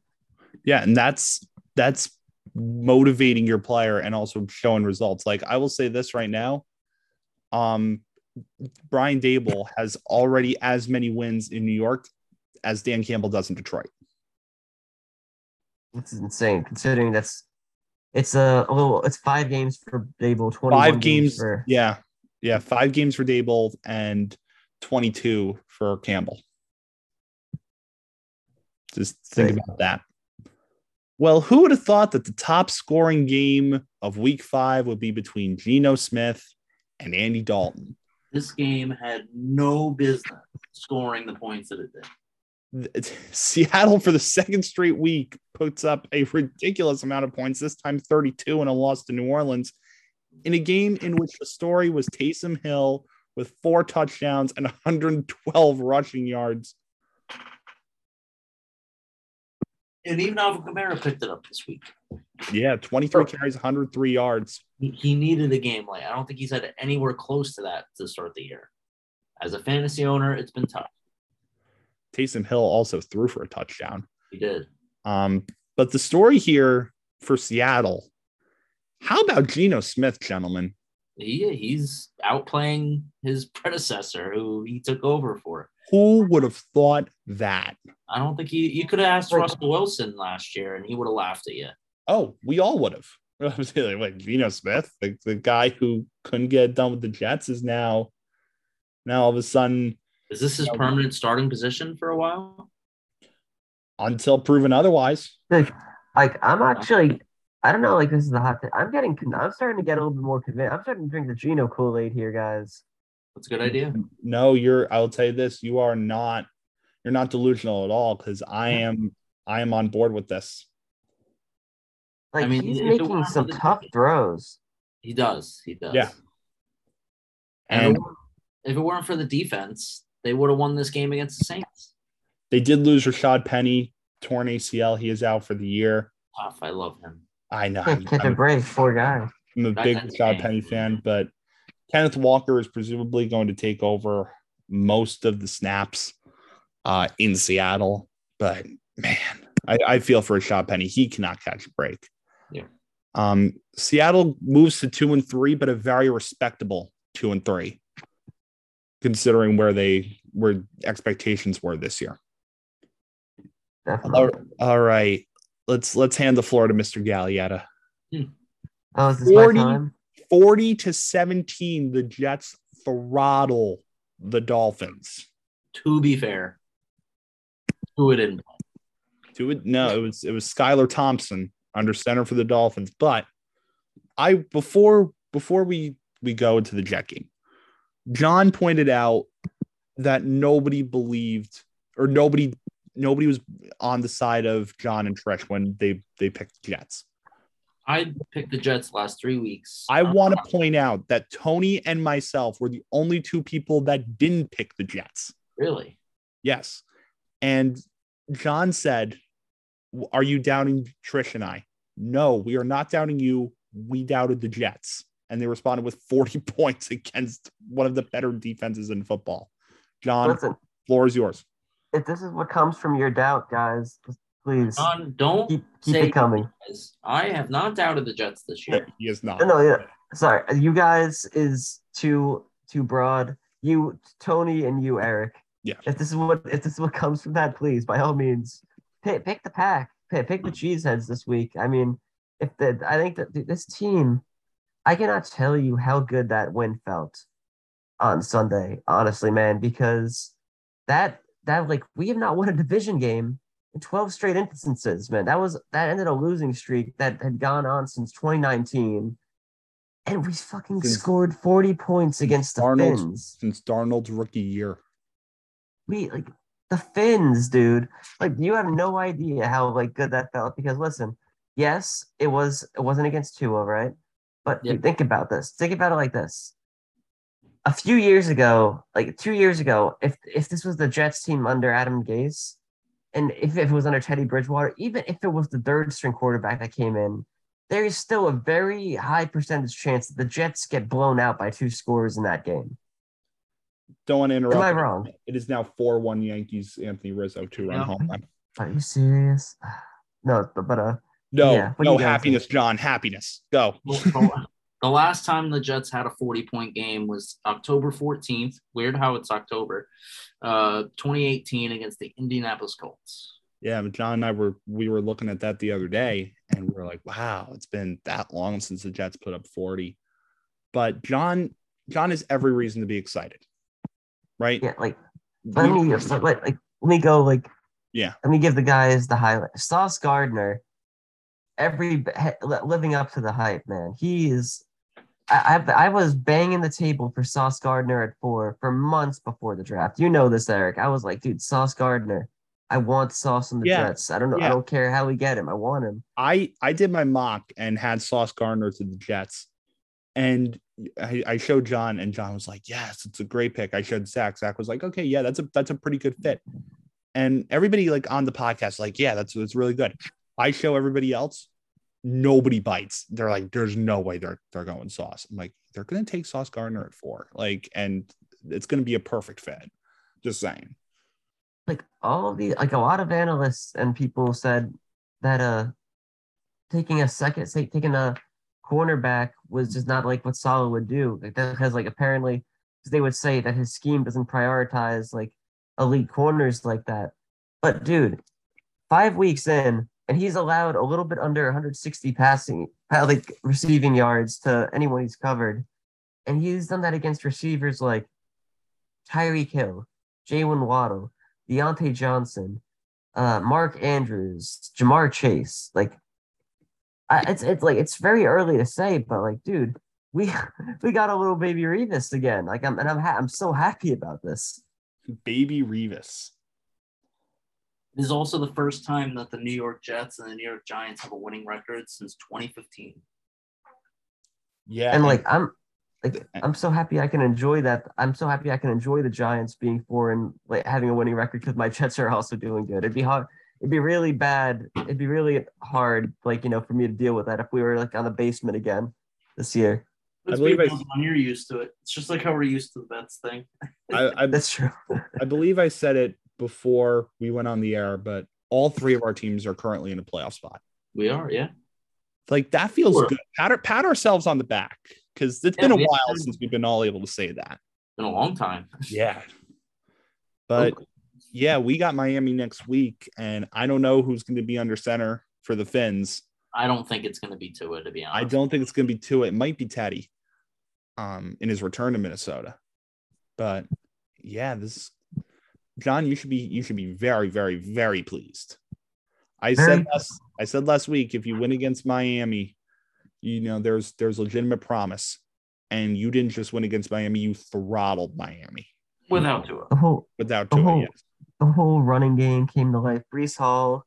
Yeah, yeah and that's that's. motivating your player and also showing results. Like I will say this right now, um, Brian Daboll has already as many wins in New York as Dan Campbell does in Detroit. That's insane. Considering that's it's a, a little it's five games for Daboll, twenty-one five games, games for yeah, yeah, five games for Daboll and twenty-two for Campbell. Just think about that. Well, who would have thought that the top scoring game of week five would be between Geno Smith and Andy Dalton? This game had no business scoring the points that it did. Seattle, for the second straight week, puts up a ridiculous amount of points, this time thirty-two in a loss to New Orleans, in a game in which the story was Taysom Hill with four touchdowns and one hundred twelve rushing yards. And even Alvin Kamara picked it up this week. Yeah, twenty-three carries, one hundred three yards. He needed a game late. I don't think he's had anywhere close to that to start the year. As a fantasy owner, it's been tough. Taysom Hill also threw for a touchdown. He did. Um, but the story here for Seattle, how about Geno Smith, gentlemen? He, he's outplaying his predecessor, who he took over for. Who would have thought that? I don't think you you could have asked Russell Wilson last year, and he would have laughed at you. Oh, we all would have. Like Geno Smith, the, the guy who couldn't get it done with the Jets, is now, now all of a sudden. Is this his you know, permanent starting position for a while? Until proven otherwise. Like, like I'm actually, I don't know. Like this is the hot thing. I'm getting, I'm starting to get a little bit more convinced. I'm starting to drink the Geno Kool-Aid here, guys. That's a good idea. No, you're, I'll tell you this, you are not, you're not delusional at all. Cause I am, I am on board with this. Like I mean, he's making some tough game. throws. He does. He does. Yeah. And, and if it weren't for the defense, they would have won this game against the Saints. They did lose Rashad Penny, torn A C L. He is out for the year. Tough. I love him. I know. Take a break. Poor guy. I'm a big Rashad Penny fan, but Kenneth Walker is presumably going to take over most of the snaps uh, in Seattle. But, man, I, I feel for Rashad Penny. He cannot catch a break. Yeah. Um, Seattle moves to two and three, but a very respectable two and three, considering where they where expectations were this year. Definitely. All right. Let's let's hand the floor to Mister Gallietta. Oh, is this forty, my time? forty to seventeen, the Jets throttle the Dolphins. To be fair, who it didn't. To it, no, it was it was Skylar Thompson under center for the Dolphins. But I before before we we go into the Jet game, John pointed out that nobody believed or nobody. Nobody was on the side of John and Trish when they, they picked the Jets. I picked the Jets last three weeks. I um, want to point out that Tony and myself were the only two people that didn't pick the Jets. Really? Yes. And John said, are you doubting Trish and I? No, we are not doubting you. We doubted the Jets. And they responded with forty points against one of the better defenses in football. John, Listen. floor is yours. If this is what comes from your doubt, guys, please John, don't keep, keep say it coming. Guys, I have not doubted the Jets this year. He is not. No, yeah. Sorry, you guys is too too broad. You, Tony, and you, Eric. Yeah. If this is what if this is what comes from that, please, by all means, pick, pick the pack. Pick, pick the cheeseheads this week. I mean, if the I think that this team, I cannot tell you how good that win felt on Sunday. Honestly, man, because that. That like we have not won a division game in twelve straight instances, man. That was that ended a losing streak that had gone on since twenty nineteen, and we fucking since, scored forty points against the Darnold's, Finns since Darnold's rookie year. We like the Finns, dude. Like you have no idea how like good that felt because listen, yes, it was it wasn't against Tua, right? But yeah. Think about this. Think about it like this. A few years ago, like two years ago, if if this was the Jets team under Adam Gase, and if, if it was under Teddy Bridgewater, even if it was the third-string quarterback that came in, there is still a very high percentage chance that the Jets get blown out by two scores in that game. Don't want to interrupt. Am I wrong? It is now four one Yankees, Anthony Rizzo, two-run no. home run. Are you serious? No, but uh, no, yeah. no happiness, think? John. Happiness. Go. The last time the Jets had a forty-point game was October fourteenth. Weird how it's October, uh, twenty eighteen against the Indianapolis Colts. Yeah, but John and I were we were looking at that the other day, and we were like, "Wow, it's been that long since the Jets put up forty." But John, John has every reason to be excited, right? Yeah, like let me let, let, like let me go like yeah. Let me give the guys the highlight. Sauce Gardner, every living up to the hype, man. He is. I, I was banging the table for Sauce Gardner at four for months before the draft. You know this, Eric. I was like, dude, Sauce Gardner. I want Sauce in the yeah. Jets. I don't know. Yeah. I don't care how we get him. I want him. I, I did my mock and had Sauce Gardner to the Jets. And I, I showed John, and John was like, yes, it's a great pick. I showed Zach. Zach was like, okay, yeah, that's a that's a pretty good fit. And everybody like on the podcast, like, yeah, that's, that's really good. I show everybody else. Nobody bites. They're like, there's no way they're they're going Sauce. I'm like, they're going to take Sauce Gardner at four. Like, and it's going to be a perfect fit. Just saying. Like all of the, like a lot of analysts and people said that uh, taking a second, say, taking a cornerback was just not like what Sala would do. Like that has like apparently, because they would say that his scheme doesn't prioritize like elite corners like that. But dude, five weeks in, and he's allowed a little bit under one hundred sixty passing, like receiving yards to anyone he's covered. And he's done that against receivers like Tyreek Hill, Jaylen Waddle, Deontay Johnson, uh, Mark Andrews, Jamar Chase. Like, I, it's it's like it's very early to say, but like, dude, we we got a little baby Revis again. Like, I'm and I'm ha- I'm so happy about this. Baby Revis. It is also the first time that the New York Jets and the New York Giants have a winning record since twenty fifteen. Yeah, and like I'm, like I'm so happy I can enjoy that. I'm so happy I can enjoy the Giants being four and like having a winning record because my Jets are also doing good. It'd be hard. It'd be really bad. It'd be really hard, like you know, for me to deal with that if we were like on the basement again this year. I believe I, you're used to it. It's just like how we're used to the Mets thing. I, I, That's true. I believe I said it before we went on the air, but all three of our teams are currently in a playoff spot. We are, yeah. Like that feels sure. good. Pat, pat ourselves on the back because it's yeah, been a while been, since we've been all able to say that. It's been a long time. Yeah. But yeah, we got Miami next week, and I don't know who's going to be under center for the Fins. I don't think it's going to be Tua, to be honest. I don't think it's going to be Tua. It might be Teddy um, in his return to Minnesota. But yeah, this John, you should be you should be very, very, very pleased. I said last, I said last week, if you win against Miami, you know there's there's legitimate promise, and you didn't just win against Miami; you throttled Miami without Tua. The whole without Tua, the whole, yes. The whole running game came to life. Breece Hall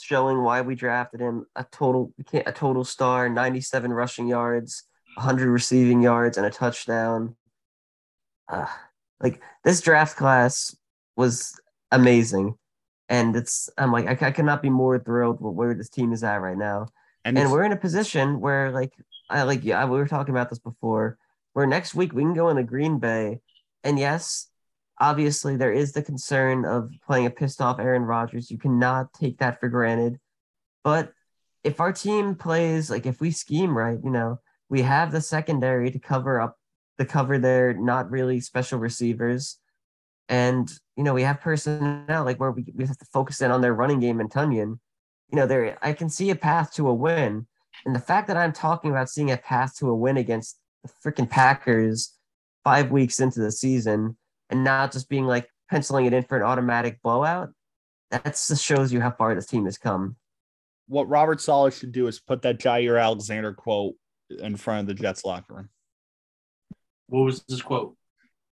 showing why we drafted him: a total a total star, ninety-seven rushing yards, one hundred receiving yards, and a touchdown. Uh, like this draft class was amazing, and it's I'm like I, I cannot be more thrilled with where this team is at right now. And, and we're in a position where, like, I like, yeah, we were talking about this before, where next week we can go into Green Bay. And yes, obviously there is the concern of playing a pissed off Aaron Rodgers. You cannot take that for granted. But if our team plays, like, if we scheme right, you know, we have the secondary to cover up, to cover their not really special receivers. And, you know, we have personnel, like, where we, we have to focus in on their running game and Tonyan. You know, there I can see a path to a win. And the fact that I'm talking about seeing a path to a win against the freaking Packers five weeks into the season and not just being like penciling it in for an automatic blowout, that just shows you how far this team has come. What Robert Saleh should do is put that Jair Alexander quote in front of the Jets locker room. What was this quote?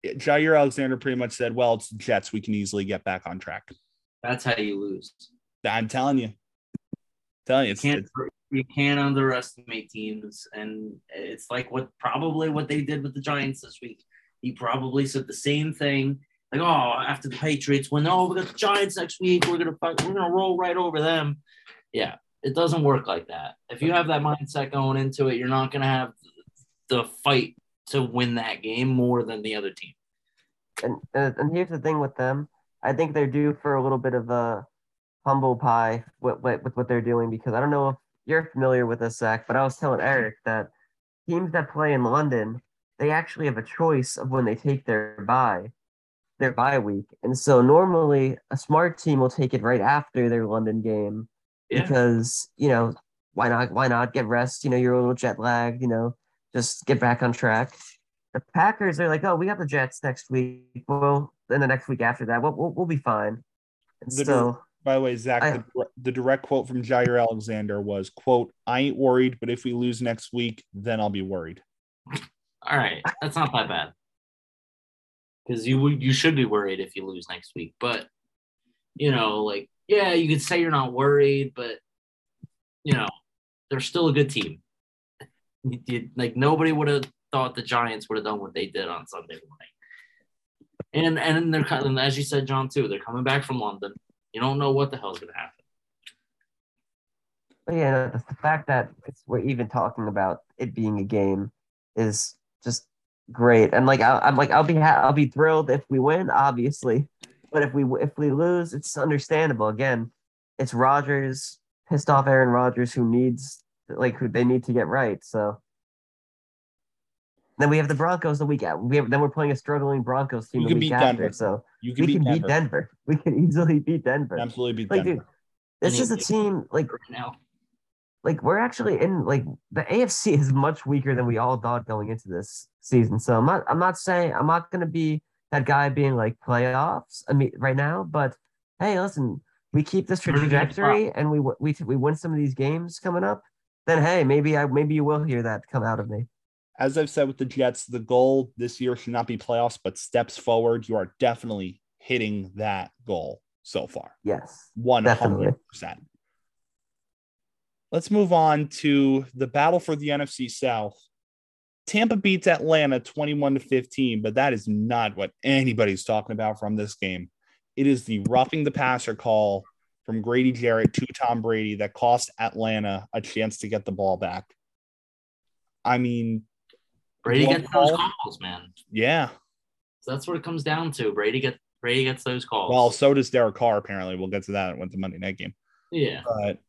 Jair Alexander pretty much said, well, it's the Jets. We can easily get back on track. That's how you lose. I'm telling you. Tell you, it's, you, can't, it's, you can't underestimate teams, and it's like what probably what they did with the Giants this week. He probably said the same thing, like, "Oh, after the Patriots, when oh we got the Giants next week, we're gonna fight, we're gonna roll right over them." Yeah, it doesn't work like that. If you have that mindset going into it, you're not gonna have the fight to win that game more than the other team. And uh, and here's the thing with them, I think they're due for a little bit of a humble pie with, with, with what they're doing, because I don't know if you're familiar with this, Zach, but I was telling Eric that teams that play in London, they actually have a choice of when they take their bye, their bye week. And so normally a smart team will take it right after their London game yeah. because, you know, why not, why not get rest? You know, you're a little jet lagged, you know, just get back on track. The Packers are like, oh, we got the Jets next week. Well, then the next week after that, we'll, we'll, we'll be fine. And Literally. so... By the way, Zach, I, the, the direct quote from Jair Alexander was, quote, I ain't worried, but if we lose next week, then I'll be worried. All right. That's not that bad. Because you you should be worried if you lose next week. But, you know, like, yeah, you could say you're not worried, but, you know, they're still a good team. You, you, like, nobody would have thought the Giants would have done what they did on Sunday morning. And, and they're kind of, as you said, John, too, they're coming back from London. You don't know what the hell's going to happen. But yeah, the fact that it's, we're even talking about it being a game is just great. And like I, I'm like I'll be ha- I'll be thrilled if we win, obviously. But if we if we lose, it's understandable. Again, it's Rodgers, pissed off Aaron Rodgers, who needs like who they need to get right. So then we have the Broncos the week out. We have, then we're playing a struggling Broncos team you the week after. Denver. So you can we beat can Denver. beat Denver. We can easily beat Denver. Absolutely beat like, Denver. Dude, this and is a team like now. Like we're actually in like the A F C is much weaker than we all thought going into this season. So I'm not. I'm not saying I'm not going to be that guy being like playoffs. I mean, right now, but hey, listen, we keep this trajectory and we we we win some of these games coming up. Then hey, maybe I maybe you will hear that come out of me. As I've said with the Jets, the goal this year should not be playoffs, but steps forward. You are definitely hitting that goal so far. Yes, one hundred percent. Definitely. Let's move on to the battle for the N F C South. Tampa beats Atlanta twenty-one to fifteen, but that is not what anybody's talking about from this game. It is the roughing the passer call from Grady Jarrett to Tom Brady that cost Atlanta a chance to get the ball back. I mean, Brady One gets call? those calls, man. Yeah. So that's what it comes down to. Brady gets Brady gets those calls. Well, so does Derek Carr, apparently. We'll get to that with the Monday night game. Yeah. But,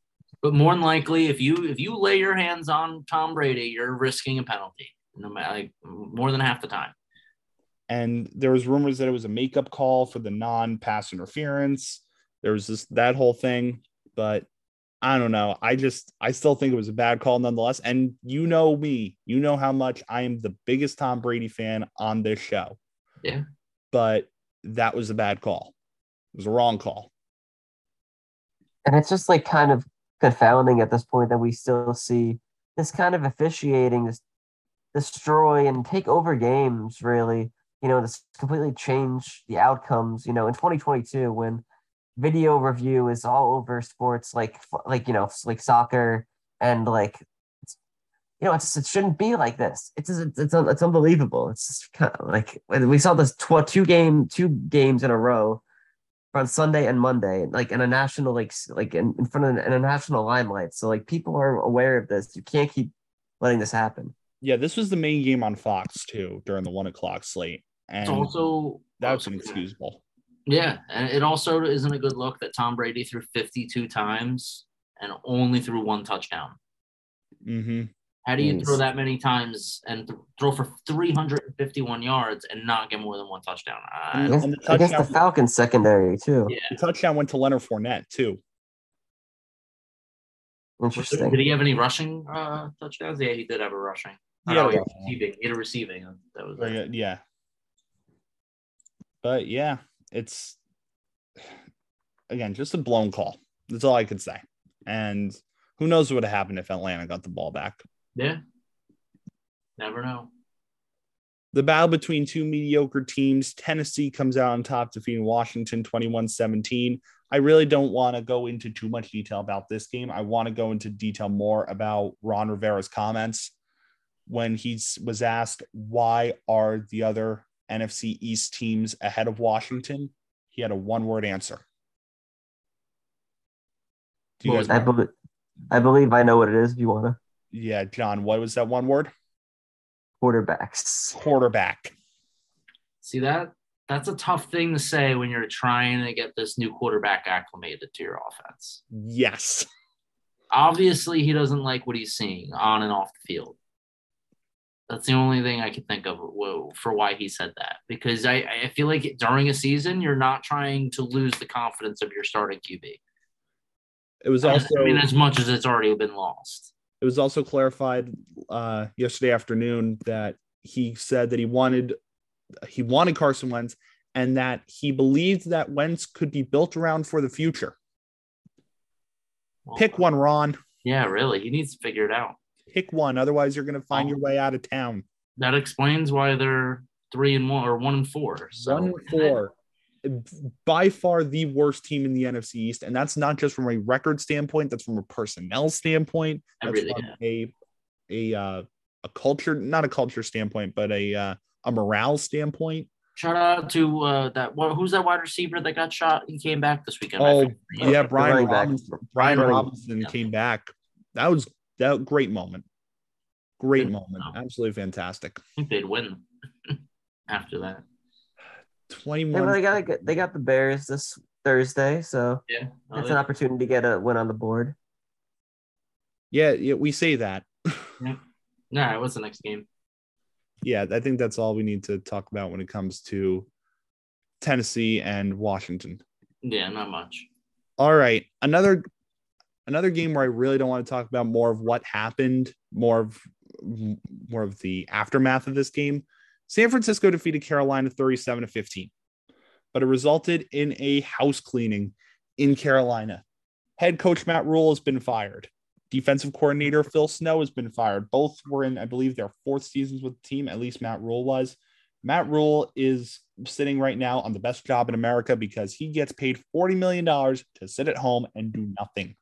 but more than likely, if you if you lay your hands on Tom Brady, you're risking a penalty, no matter like, more than half the time. And there was rumors that it was a makeup call for the non-pass interference. There was this, that whole thing, but I don't know. I just, I still think it was a bad call nonetheless. And you know me, you know how much I am the biggest Tom Brady fan on this show. Yeah. But that was a bad call. It was a wrong call. And it's just like kind of confounding at this point that we still see this kind of officiating, this destroy and take over games, really, you know, to completely change the outcomes, you know, in twenty twenty-two when video review is all over sports, like, like, you know, like soccer and like, you know, it's, it shouldn't be like this. It's, it's, it's, it's unbelievable. It's just kind of like, we saw this tw- two game, two games in a row on Sunday and Monday, like in a national, like, like in, in front of an international limelight. So like people are aware of this. You can't keep letting this happen. Yeah. This was the main game on Fox too, during the one o'clock slate. And it's also that's inexcusable. Yeah, and it also isn't a good look that Tom Brady threw fifty-two times and only threw one touchdown. Mm-hmm. How do you nice. throw that many times and th- throw for three hundred fifty-one yards and not get more than one touchdown? I guess, and the touchdown, I guess the Falcons secondary, too. Yeah. The touchdown went to Leonard Fournette, too. Interesting. Did he have any rushing uh, touchdowns? Yeah, he did have a rushing. Yeah, no, he had receiving. He had a receiving. That was yeah. yeah. But, yeah. It's, again, just a blown call. That's all I could say. And who knows what would have happened if Atlanta got the ball back. Yeah. Never know. The battle between two mediocre teams. Tennessee comes out on top, defeating Washington twenty-one seventeen. I really don't want to go into too much detail about this game. I want to go into detail more about Ron Rivera's comments when he was asked, why are the other N F C East teams ahead of Washington? He had a one-word answer. Do you well, guys I, be- I believe I know what it is if you want to. Yeah, John, what was that one word? Quarterbacks. Quarterback. See, that? That's a tough thing to say when you're trying to get this new quarterback acclimated to your offense. Yes. Obviously, he doesn't like what he's seeing on and off the field. That's the only thing I could think of for why he said that, because I, I feel like during a season, you're not trying to lose the confidence of your starting Q B. It was also, I mean, as much as it's already been lost. It was also clarified uh, yesterday afternoon that he said that he wanted, he wanted Carson Wentz and that he believed that Wentz could be built around for the future. Well, pick one, Ron. Yeah, really. He needs to figure it out. Pick one, otherwise you're going to find oh, your way out of town. That explains why they're three and one or one and four. So. One and four, by far the worst team in the N F C East, and that's not just from a record standpoint. That's from a personnel standpoint. That's Everything, from yeah. a a uh, a culture, not a culture standpoint, but a uh, a morale standpoint. Shout out to uh, that. Well, who's that wide receiver that got shot? He came back this weekend. Oh yeah, Brian Robinson. Brian Robinson yeah. came back. That was. That great moment. Great yeah, moment. No. Absolutely fantastic. I think they'd win after that. twenty-one. They, really got, they got the Bears this Thursday, so yeah, oh, it's yeah. an opportunity to get a win on the board. Yeah, yeah we say that. yeah. Nah, what's the next game? Yeah, I think that's all we need to talk about when it comes to Tennessee and Washington. Yeah, not much. All right. Another... Another game where I really don't want to talk about more of what happened, more of more of the aftermath of this game. San Francisco defeated Carolina thirty-seven to fifteen, but it resulted in a house cleaning in Carolina. Head coach Matt Rule has been fired. Defensive coordinator Phil Snow has been fired. Both were in, I believe, their fourth seasons with the team. At least Matt Rule was. Matt Rule is sitting right now on the best job in America because he gets paid forty million dollars to sit at home and do nothing.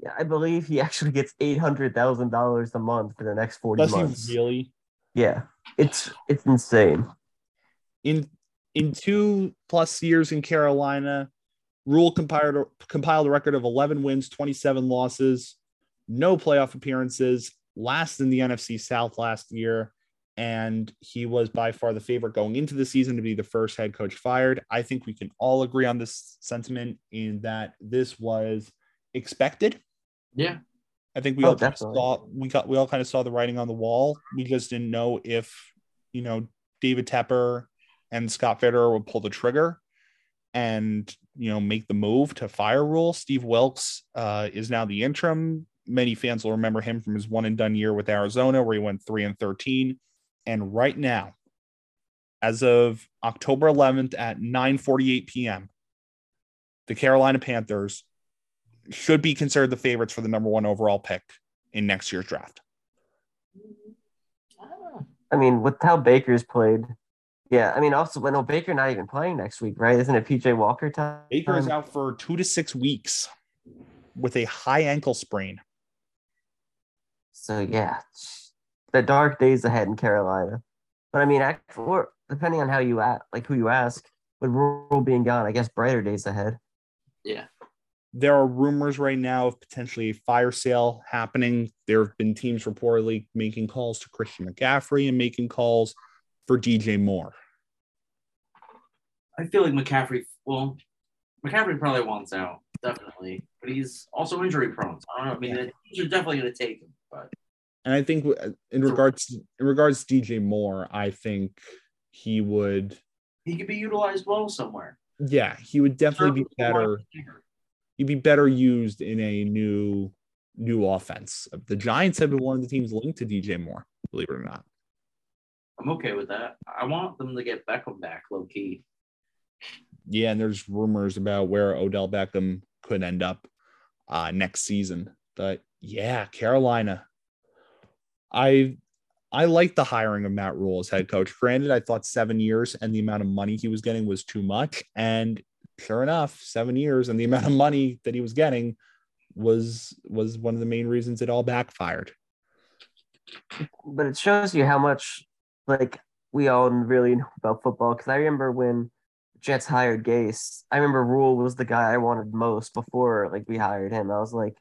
Yeah, I believe he actually gets eight hundred thousand dollars a month for the next forty Does months. Does he really? Yeah, it's it's insane. In in two plus years in Carolina, Rule compiled compiled a record of eleven wins, twenty-seven losses, no playoff appearances, last in the N F C South last year, and he was by far the favorite going into the season to be the first head coach fired. I think we can all agree on this sentiment in that this was expected. Yeah, I think we oh, all kind of saw we got we all kind of saw the writing on the wall. We just didn't know if you know David Tepper and Scott Federer would pull the trigger and, you know, make the move to fire Rule. Steve Wilks uh, is now the interim. Many fans will remember him from his one and done year with Arizona, where he went three and thirteen. And right now, as of October eleventh at nine forty-eight p.m., the Carolina Panthers should be considered the favorites for the number one overall pick in next year's draft. I mean, with how Baker's played. Yeah, I mean, also, well, no, Baker not even playing next week, right? Isn't it P J Walker time? Baker is out for two to six weeks with a high ankle sprain. So, yeah, the dark days ahead in Carolina. But, I mean, or depending on how you at, like who you ask, with Rule being gone, I guess brighter days ahead. Yeah. There are rumors right now of potentially a fire sale happening. There have been teams reportedly making calls to Christian McCaffrey and making calls for D J Moore. I feel like McCaffrey, well, McCaffrey probably wants out, definitely. But he's also injury prone. So I don't know. I mean, the teams are definitely going to take him. But and I think in regards in regards to D J Moore, I think he would. He could be utilized well somewhere. Yeah, he would definitely be better. He'd be better used in a new new offense. The Giants have been one of the teams linked to D J Moore, believe it or not. I'm okay with that. I want them to get Beckham back, low-key. Yeah, and there's rumors about where Odell Beckham could end up uh, next season. But, yeah, Carolina. I I like the hiring of Matt Rule as head coach. Granted, I thought seven years and the amount of money he was getting was too much, and sure enough, seven years and the amount of money that he was getting was was one of the main reasons it all backfired. But it shows you how much, like, we all really know about football. Because I remember when Jets hired Gase, I remember Rule was the guy I wanted most before, like, we hired him. I was like,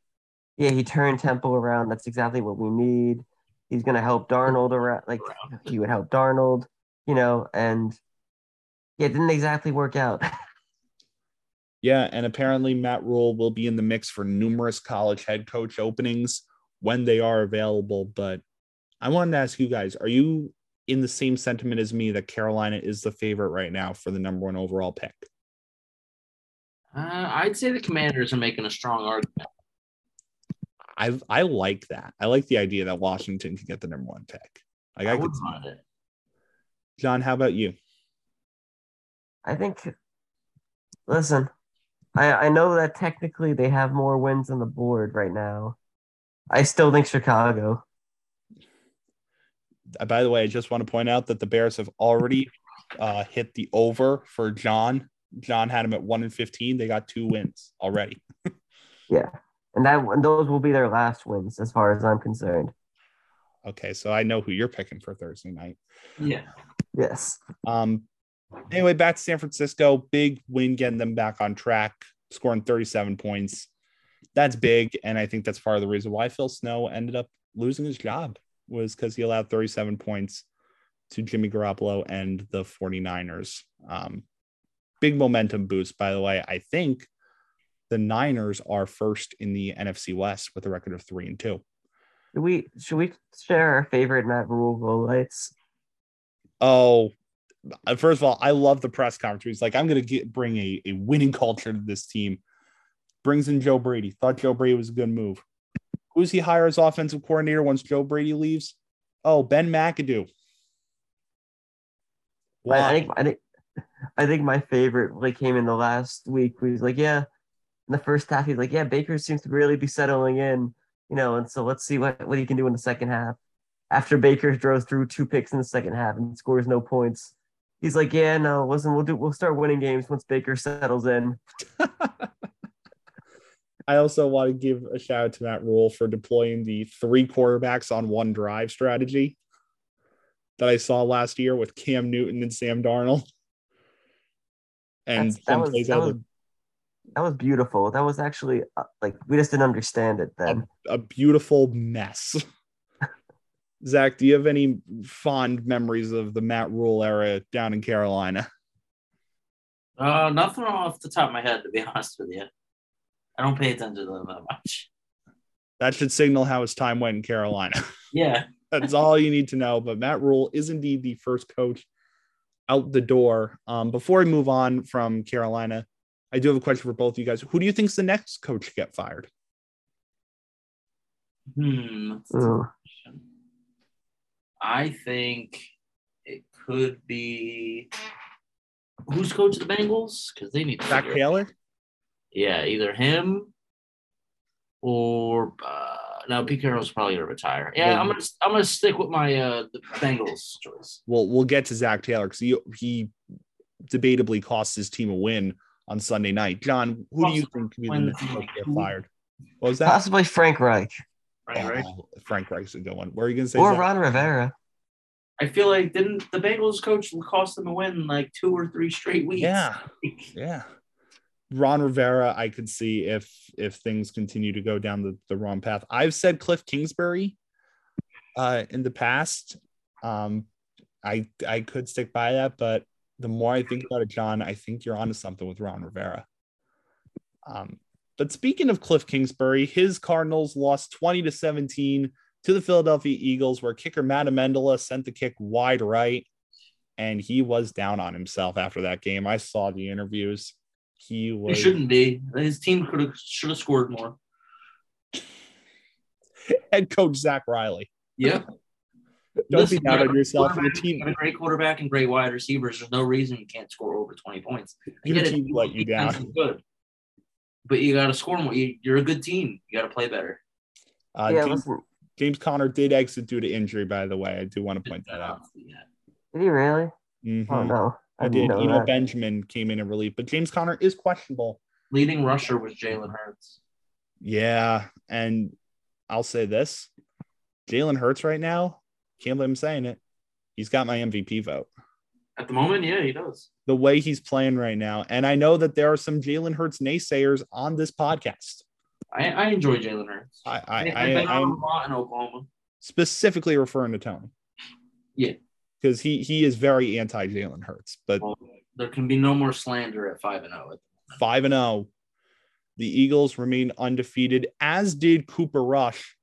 yeah, he turned Temple around. That's exactly what we need. He's going to help Darnold around. Like, he would help Darnold, you know, and, yeah, it didn't exactly work out. Yeah, and apparently Matt Rule will be in the mix for numerous college head coach openings when they are available. But I wanted to ask you guys, are you in the same sentiment as me that Carolina is the favorite right now for the number one overall pick? Uh, I'd say the Commanders are making a strong argument. I I like that. I like the idea that Washington can get the number one pick. Like, I, I would want it. John, how about you? I think, listen, I, I know that technically they have more wins on the board right now. I still think Chicago. By the way, I just want to point out that the Bears have already uh, hit the over for John. John had him at one and fifteen. They got two wins already. Yeah, and that and those will be their last wins, as far as I'm concerned. Okay, so I know who you're picking for Thursday night. Yeah. Yes. Um. Anyway, back to San Francisco. Big win getting them back on track, scoring thirty-seven points. That's big, and I think that's part of the reason why Phil Snow ended up losing his job, was because he allowed thirty-seven points to Jimmy Garoppolo and the 49ers. Um, big momentum boost, by the way. I think the Niners are first in the N F C West with a record of three and two. Should we, should we share our favorite Matt Rule highlights? Oh, first of all, I love the press conference. He's like, I'm going to bring a, a winning culture to this team. Brings in Joe Brady. Thought Joe Brady was a good move. Who's he hire as offensive coordinator once Joe Brady leaves? Oh, Ben McAdoo. Why? I think, I think, I think my favorite like came in the last week. He was like, yeah, in the first half, he's like, yeah, Baker seems to really be settling in, you know, and so let's see what, what he can do in the second half. After Baker throws through two picks in the second half and scores no points, he's like, yeah, no, listen, we'll do, we'll start winning games once Baker settles in. I also want to give a shout out to Matt Rule for deploying the three quarterbacks on one drive strategy that I saw last year with Cam Newton and Sam Darnold. And That's, that was, plays that, was the... that was beautiful. That was actually like, we just didn't understand it then. A, a beautiful mess. Zach, do you have any fond memories of the Matt Rule era down in Carolina? Uh, nothing off the top of my head, to be honest with you. I don't pay attention to them that much. That should signal how his time went in Carolina. Yeah. That's all you need to know. But Matt Rule is indeed the first coach out the door. Um, before I move on from Carolina, I do have a question for both of you guys. Who do you think's the next coach to get fired? Hmm. That's a good question. I think it could be who's coached the Bengals because they need to Zach Taylor. Yeah, either him or uh, now Pete Carroll's probably gonna retire. Yeah, well, I'm gonna I'm gonna stick with my uh, the Bengals choice. Well, we'll get to Zach Taylor because he he debatably cost his team a win on Sunday night. John, who possibly do you think could be the next coach to get fired? What was that? Possibly Frank Reich. Frank Reich. Oh, Frank Reich's a good one. Where are you going to say? Or that? Ron Rivera. I feel like didn't the Bengals coach cost them a win like two or three straight weeks? Yeah, yeah. Ron Rivera, I could see if if things continue to go down the, the wrong path. I've said Cliff Kingsbury uh, in the past. Um, I I could stick by that, but the more I think about it, John, I think you're onto something with Ron Rivera. Um. But speaking of Cliff Kingsbury, his Cardinals lost twenty to seventeen to the Philadelphia Eagles, where kicker Matt Amendola sent the kick wide right, and he was down on himself after that game. I saw the interviews. He was. He shouldn't be. His team could have should have scored more. Head coach Zach Riley. Yep. Don't Listen, be down on yourself. Your team, a great quarterback and great wide receivers. There's no reason you can't score over twenty points. Your team it. Let you down. Good. But you got to score more. You're a good team. You got to play better. Uh, yeah, James, James Conner did exit due to injury, by the way. I do want to point that out. Did he really? Mm-hmm. Oh, no. I, I did. Know Eno that. Benjamin came in in relief, but James Conner is questionable. Leading rusher was Jalen Hurts. Yeah, and I'll say this. Jalen Hurts right now, can't believe I'm saying it, he's got my M V P vote. At the moment, yeah, he does. The way he's playing right now. And I know that there are some Jalen Hurts naysayers on this podcast. I, I enjoy Jalen Hurts. I, I, I, I've been I, on a lot in Oklahoma. Specifically referring to Tony. Yeah. Because he, he is very anti-Jalen Hurts. But well, there can be no more slander at five and oh. At five and oh. The Eagles remain undefeated, as did Cooper Rush,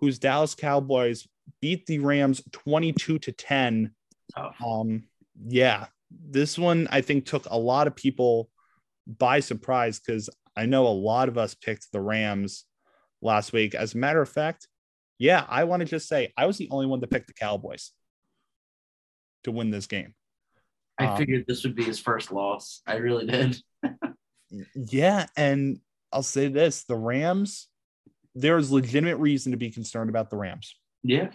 whose Dallas Cowboys beat the Rams twenty-two to ten. Oh. Um. Yeah, this one, I think, took a lot of people by surprise because I know a lot of us picked the Rams last week. As a matter of fact, yeah, I want to just say I was the only one to pick the Cowboys to win this game. I um, figured this would be his first loss. I really did. Yeah, and I'll say this. The Rams, there is legitimate reason to be concerned about the Rams. Yeah.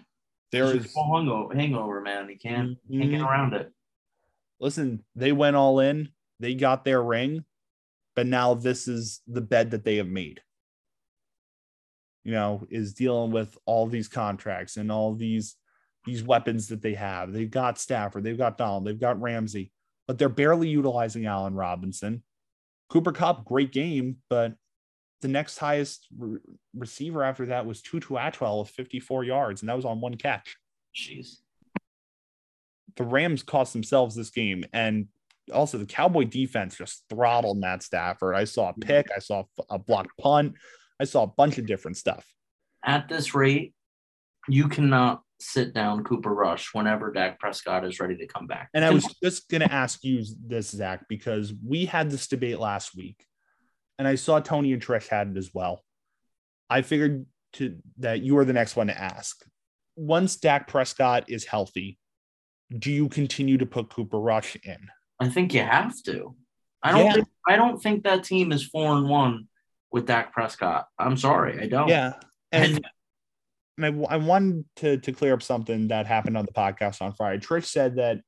There is a hangover, hangover, man. You can't, mm-hmm. can't get around it. Listen, they went all in. They got their ring, but now this is the bed that they have made. You know, is dealing with all these contracts and all these these weapons that they have. They've got Stafford, they've got Donald, they've got Ramsey, but they're barely utilizing Allen Robinson. Cooper Kupp, great game, but the next highest re- receiver after that was Tutu Atwell with fifty-four yards, and that was on one catch. Jeez. The Rams cost themselves this game, and also the Cowboy defense just throttled Matt Stafford. I saw a pick. I saw a blocked punt. I saw a bunch of different stuff. At this rate, you cannot sit down Cooper Rush whenever Dak Prescott is ready to come back. And I was just going to ask you this, Zach, because we had this debate last week, and I saw Tony and Trish had it as well. I figured to, that you were the next one to ask. Once Dak Prescott is healthy, do you continue to put Cooper Rush in? I think you have to. I don't yeah. think I don't think that team is four and one with Dak Prescott. I'm sorry, I don't. Yeah. And, and I, I wanted to, to clear up something that happened on the podcast on Friday. Trish said that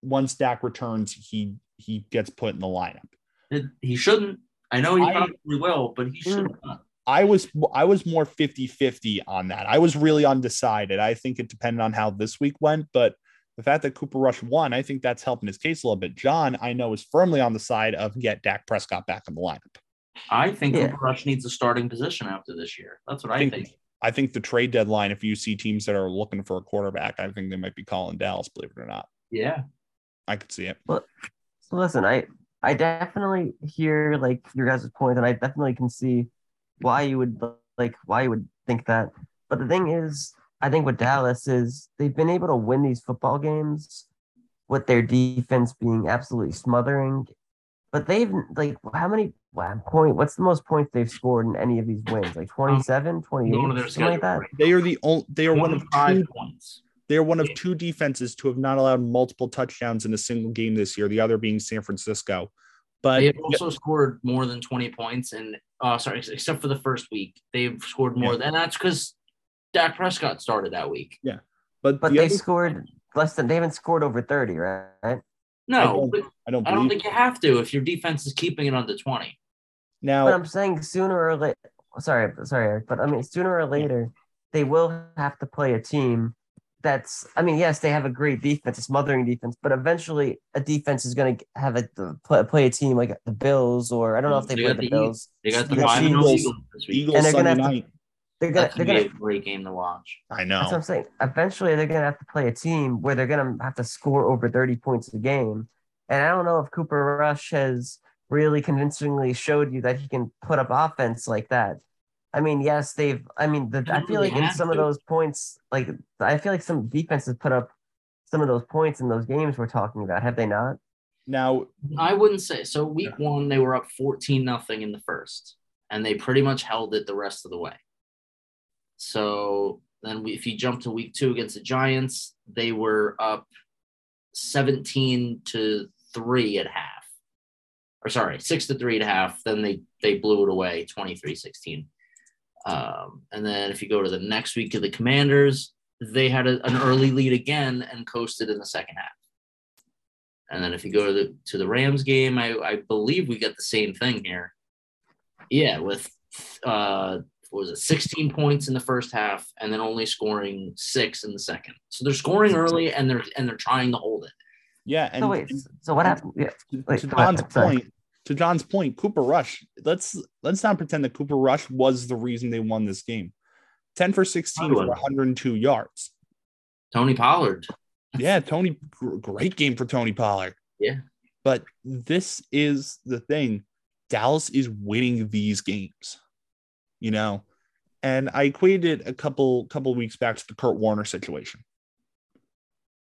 once Dak returns, he he gets put in the lineup. It, he shouldn't. I know he I, probably will, but he should not. I was I was more fifty-fifty on that. I was really undecided. I think it depended on how this week went, but the fact that Cooper Rush won, I think that's helping his case a little bit. John, I know, is firmly on the side of get Dak Prescott back in the lineup. I think yeah. Cooper Rush needs a starting position after this year. That's what I think, I think. I think the trade deadline, if you see teams that are looking for a quarterback, I think they might be calling Dallas, believe it or not. Yeah. I could see it. Well, so listen, I, I definitely hear like your guys' point, and I definitely can see why you would like why you would think that. But the thing is, I think with Dallas is they've been able to win these football games with their defense being absolutely smothering. But they've, like, how many point? What's the most points they've scored in any of these wins? Like twenty-seven, twenty-eight, something like that? They are, the only, they are one of five points. They are one of two defenses to have not allowed multiple touchdowns in a single game this year, the other being San Francisco. But they have also scored more than twenty points, and uh, sorry, except for the first week, they've scored more. Yeah. And that's because Dak Prescott started that week. Yeah, but but the they other, scored less than they haven't scored over thirty, right? No, I don't. I don't, I don't think you have to if your defense is keeping it under twenty. Now, but I'm saying sooner or later. Sorry, sorry, but I mean sooner or later they will have to play a team. That's, I mean, yes, they have a great defense, a smothering defense, but eventually a defense is going to have a play, play a team like the Bills, or I don't know if they, they play the, the Bills. They got the, the Eagles, Eagles and they're going to have to, they're going to be a great game to watch. I know. That's what I'm saying. Eventually, they're going to have to play a team where they're going to have to score over thirty points a game, and I don't know if Cooper Rush has really convincingly showed you that he can put up offense like that. I mean, yes, they've – I mean, the, I feel like in some to. of those points, like I feel like some defenses put up some of those points in those games we're talking about. Have they not? Now – I wouldn't say – so week yeah. one, they were up fourteen nothing in the first, and they pretty much held it the rest of the way. So then we, if you jump to week two against the Giants, they were up seventeen to three at half. Or sorry, six to three at half. Then they, they blew it away twenty-three sixteen. Um, and then if you go to the next week of the Commanders, they had a, an early lead again and coasted in the second half. And then if you go to the to the Rams game, I, I believe we got the same thing here. Yeah, with uh, what was it, sixteen points in the first half, and then only scoring six in the second. So they're scoring early, and they're and they're trying to hold it. Yeah. And so, wait, so what happened? Yeah, wait, to Don's ahead, point. To John's point, Cooper Rush, let's let's not pretend that Cooper Rush was the reason they won this game. ten for sixteen for one hundred two yards. Tony Pollard. Yeah, Tony, great game for Tony Pollard. Yeah. But this is the thing. Dallas is winning these games, you know? And I equated a couple, couple weeks back to the Kurt Warner situation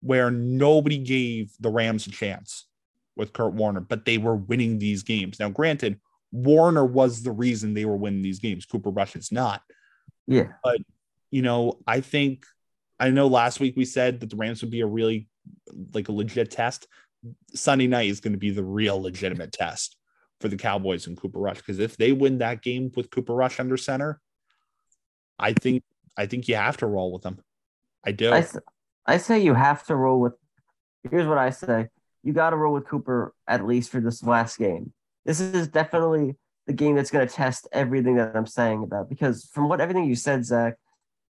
where nobody gave the Rams a chance with Kurt Warner, but they were winning these games. Now, granted, Warner was the reason they were winning these games. Cooper Rush is not. Yeah. But, you know, I think, I know last week we said that the Rams would be a really, like a legit test. Sunday night is going to be the real legitimate test for the Cowboys and Cooper Rush. Because if they win that game with Cooper Rush under center, I think, I think you have to roll with them. I do. I, I say you have to roll with, here's what I say. You got to roll with Cooper at least for this last game. This is definitely the game that's going to test everything that I'm saying about, because from what everything you said, Zach,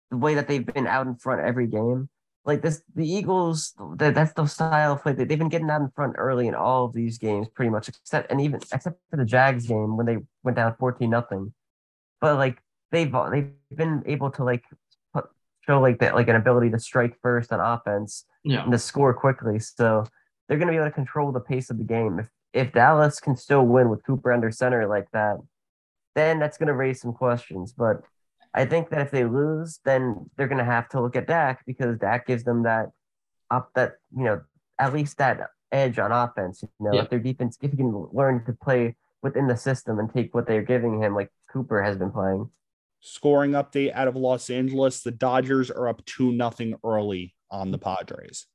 the way that they've been out in front every game, like this, the Eagles, the, that's the style of play. They've been getting out in front early in all of these games, pretty much, except and even except for the Jags game when they went down fourteen nothing. But like they've they've been able to like put, show like that like an ability to strike first on offense yeah. and to score quickly. So they're going to be able to control the pace of the game. If if Dallas can still win with Cooper under center like that, then that's going to raise some questions. But I think that if they lose, then they're going to have to look at Dak, because Dak gives them that up that you know at least that edge on offense. You know, yeah. if their defense, if he can learn to play within the system and take what they're giving him, like Cooper has been playing. Scoring update out of Los Angeles: the Dodgers are up two nothing early on the Padres.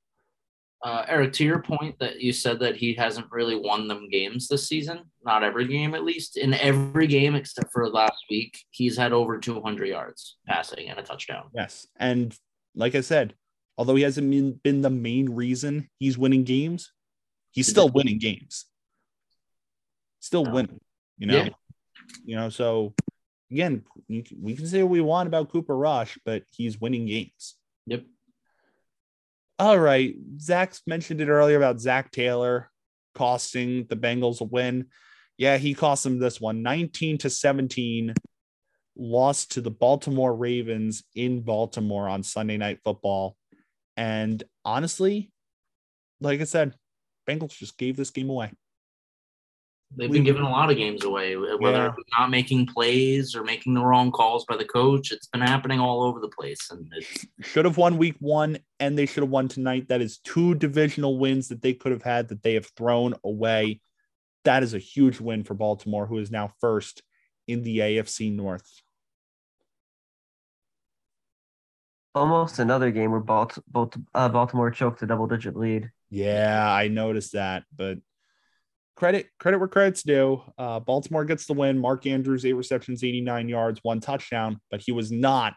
Uh, Eric, to your point that you said that he hasn't really won them games this season, not every game at least, in every game except for last week, he's had over two hundred yards passing and a touchdown. Yes, and like I said, although he hasn't been the main reason he's winning games, he's still winning games. Still winning, you know? Yeah. You know, so, again, we can say what we want about Cooper Rush, but he's winning games. Yep. All right, Zach mentioned it earlier about Zach Taylor costing the Bengals a win. Yeah, he cost them this one, nineteen to seventeen, lost to the Baltimore Ravens in Baltimore on Sunday Night Football. And honestly, like I said, Bengals just gave this game away. They've been giving a lot of games away, whether yeah. not making plays or making the wrong calls by the coach. It's been happening all over the place. And it's... should have won week one, and they should have won tonight. That is two divisional wins that they could have had that they have thrown away. That is a huge win for Baltimore, who is now first in the A F C North. Almost another game where Balt- Balt- uh, Baltimore choked a double-digit lead. Yeah, I noticed that, but credit credit where credit's due. Uh, Baltimore gets the win. Mark Andrews, eight receptions, eighty-nine yards, one touchdown, but he was not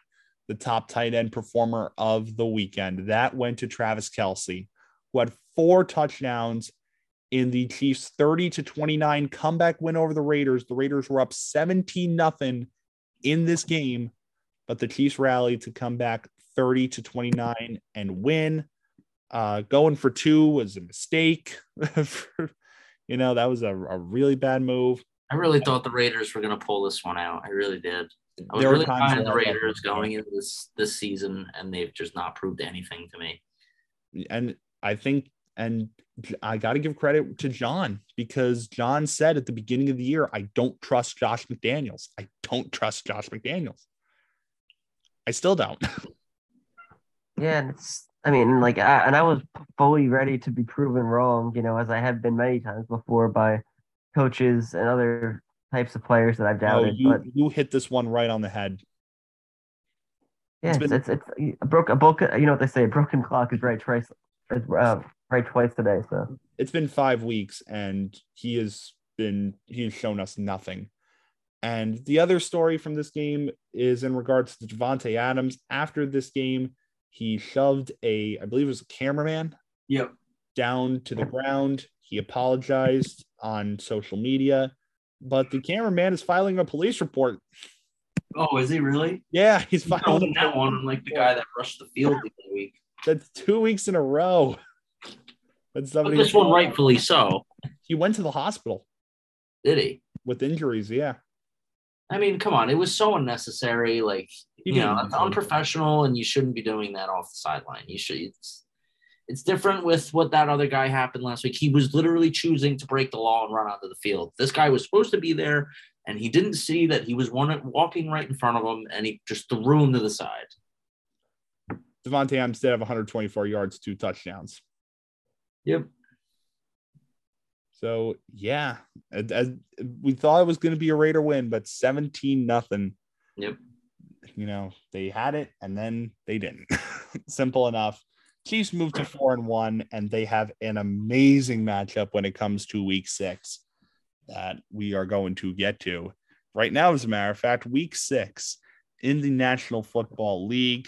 the top tight end performer of the weekend. That went to Travis Kelce, who had four touchdowns in the Chiefs' thirty to twenty-nine comeback win over the Raiders. The Raiders were up seventeen nothing in this game, but the Chiefs rallied to come back thirty to twenty-nine and win. Uh, going for two was a mistake. for, you know, that was a, a really bad move. I really thought the Raiders were going to pull this one out. I really did. I was really high on the Raiders going into this, this season, and they've just not proved anything to me. And I think, and I got to give credit to John, because John said at the beginning of the year, I don't trust Josh McDaniels. I don't trust Josh McDaniels. I still don't. Yeah, and it's, I mean, like, I, and I was fully ready to be proven wrong, you know, as I have been many times before by coaches and other types of players that I've doubted. Oh, you, but you hit this one right on the head. Yeah, it's, been... it's, it's, it's a broke, a broke, you know what they say, a broken clock is right twice, uh, right twice today. So it's been five weeks, and he has been, he has shown us nothing. And the other story from this game is in regards to Devontae Adams. After this game, he shoved a, I believe it was a cameraman, yep, down to the ground. He apologized on social media, but the cameraman is filing a police report. Oh, is he really? Yeah, he's filing that one. I'm like the guy that rushed the field the other week. That's two weeks in a row. That's somebody. But this one, rightfully so. He went to the hospital. Did he? With injuries, yeah. I mean, come on. It was so unnecessary. Like, you, you know, that's unprofessional, and you shouldn't be doing that off the sideline. You should. It's, it's different with what that other guy happened last week. He was literally choosing to break the law and run onto the field. This guy was supposed to be there, and he didn't see that he was one walking right in front of him, and he just threw him to the side. Devontae Adams did have one hundred twenty-four yards, two touchdowns. Yep. So, yeah, as we thought it was going to be a Raider win, but seventeen nothing. Yep. You know, they had it, and then they didn't. Simple enough. Chiefs moved to four and one, and they have an amazing matchup when it comes to week six that we are going to get to right now. As a matter of fact, week six in the National Football League.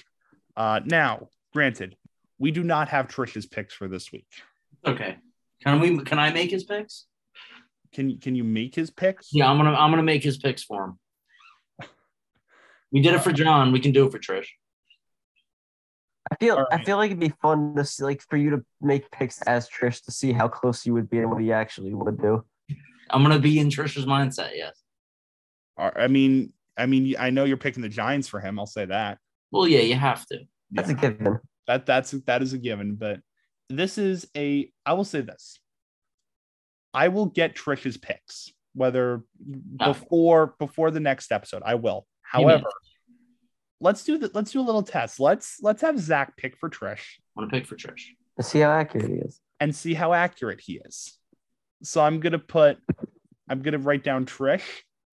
Uh, now, granted, we do not have Trish's picks for this week. Okay. Can we? Can I make his picks? Can Can you make his picks? Yeah, I'm gonna I'm gonna make his picks for him. We did it for John. We can do it for Trish. I feel right. I feel like it'd be fun to see, like, for you to make picks as Trish to see how close you would be and what he actually would do. I'm gonna be in Trish's mindset. Yes. I mean, I mean, I know you're picking the Giants for him. I'll say that. Well, yeah, you have to. That's yeah. a given. That that's that is a given, but. This is a, I will say this. I will get Trish's picks, whether oh. before before the next episode. I will. However, let's do the, let's do a little test. Let's let's have Zach pick for Trish. I want to pick for Trish. Let's see how accurate he is. And see how accurate he is. So I'm gonna put, I'm gonna write down Trish,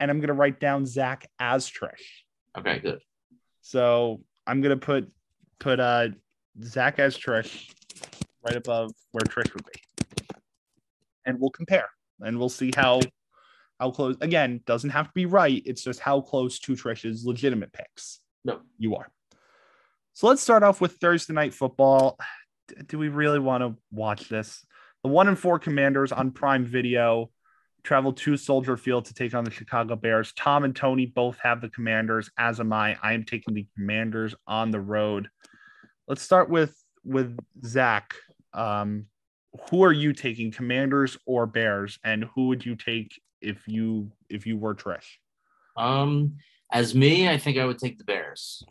and I'm gonna write down Zach as Trish. Okay, good. So I'm gonna put put uh Zach as Trish. Right above where Trish would be, and we'll compare, and we'll see how how close. Again, doesn't have to be right. It's just how close to Trish's legitimate picks. No, you are. So let's start off with Thursday Night Football. Do we really want to watch this? The one and four Commanders on Prime Video travel to Soldier Field to take on the Chicago Bears. Tom and Tony both have the Commanders. As am I. I am taking the Commanders on the road. Let's start with with Zach. Um, who are you taking, Commanders or Bears, and who would you take if you if you were Trish? Um, as me, I think I would take the Bears.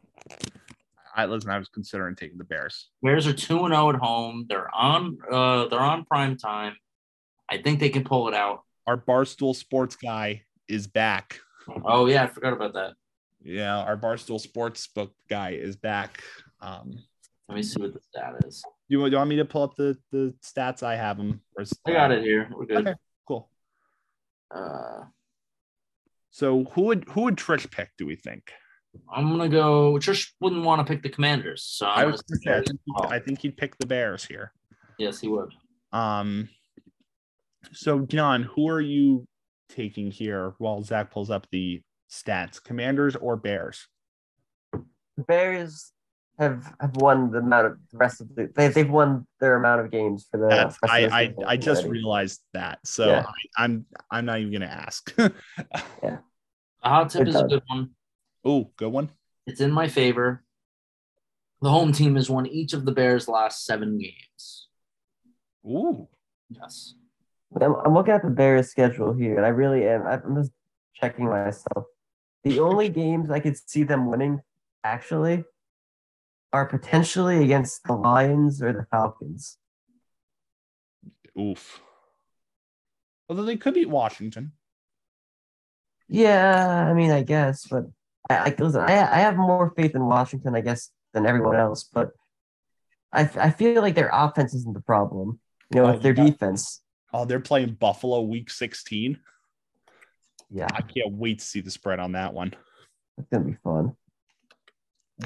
I listen. I was considering taking the Bears. Bears are two and zero at home. They're on. Uh, they're on prime time. I think they can pull it out. our Barstool Sports guy is back. Oh, yeah. I forgot about that. Yeah. Our Barstool Sports book guy is back. Um, Let me see what the stat is. You want, you want me to pull up the, the stats? I have them. I got it here. We're good. Okay, cool. Uh, so who would who would Trish pick, do we think? I'm going to go – Trish wouldn't want to pick the Commanders. So I, would say, I, think I think he'd pick the Bears here. Yes, he would. Um. So, John, who are you taking here while Zach pulls up the stats? Commanders or Bears? Bears have have won the amount of the rest of the they, they've won their amount of games for the That's, I I, I just already. realized that. So yeah. I, I'm I'm not even gonna ask. Yeah. A hot tip They're is done. a good one. Oh, good one. It's in my favor. The home team has won each of the Bears' last seven games. Ooh. Yes. I'm, I'm looking at the Bears' schedule here, and I really am. I'm just checking myself. The only games I could see them winning, actually, are potentially against the Lions or the Falcons. Oof. Although they could beat Washington. Yeah, I mean, I guess, but I, I listen. I, I have more faith in Washington, I guess, than everyone else. But I, I feel like their offense isn't the problem. You know, oh, with their yeah. defense. Oh, they're playing Buffalo week sixteen. Yeah. I can't wait to see the spread on that one. It's going to be fun.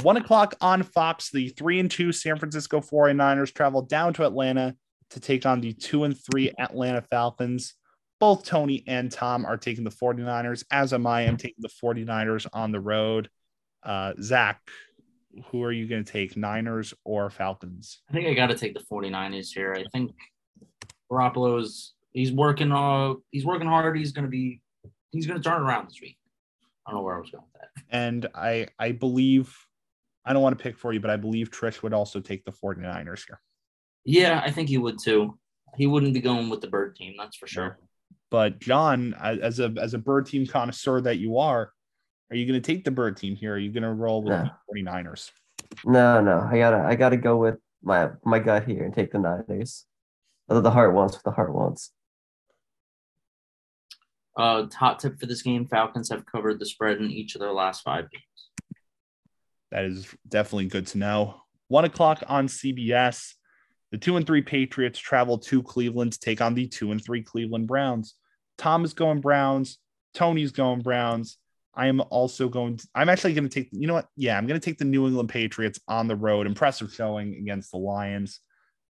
One o'clock on Fox, the three and two San Francisco forty-niners travel down to Atlanta to take on the two and three Atlanta Falcons. Both Tony and Tom are taking the forty-niners, as am I. I'm taking the forty-niners on the road. Uh, Zach, who are you going to take, Niners or Falcons? I think I got to take the forty-niners here. I think Garoppolo's he's working uh he's working hard. He's gonna be he's gonna turn around this week. I don't know where I was going with that. And I I believe I don't want to pick for you, but I believe Trish would also take the forty-niners here. Yeah, I think he would too. He wouldn't be going with the bird team, that's for sure. No. But John, as a as a bird team connoisseur that you are, are you gonna take the bird team here? Or are you gonna roll with no. the forty-niners? No, no, I gotta I gotta go with my my gut here and take the Niners. Although the heart wants what the heart wants. Uh, hot tip for this game, Falcons have covered the spread in each of their last five games. That is definitely good to know. One o'clock on C B S, the two and three Patriots travel to Cleveland to take on the two and three Cleveland Browns. Tom is going Browns. Tony's going Browns. I am also going to, I'm actually going to take, you know what? Yeah, I'm going to take the New England Patriots on the road. Impressive showing against the Lions.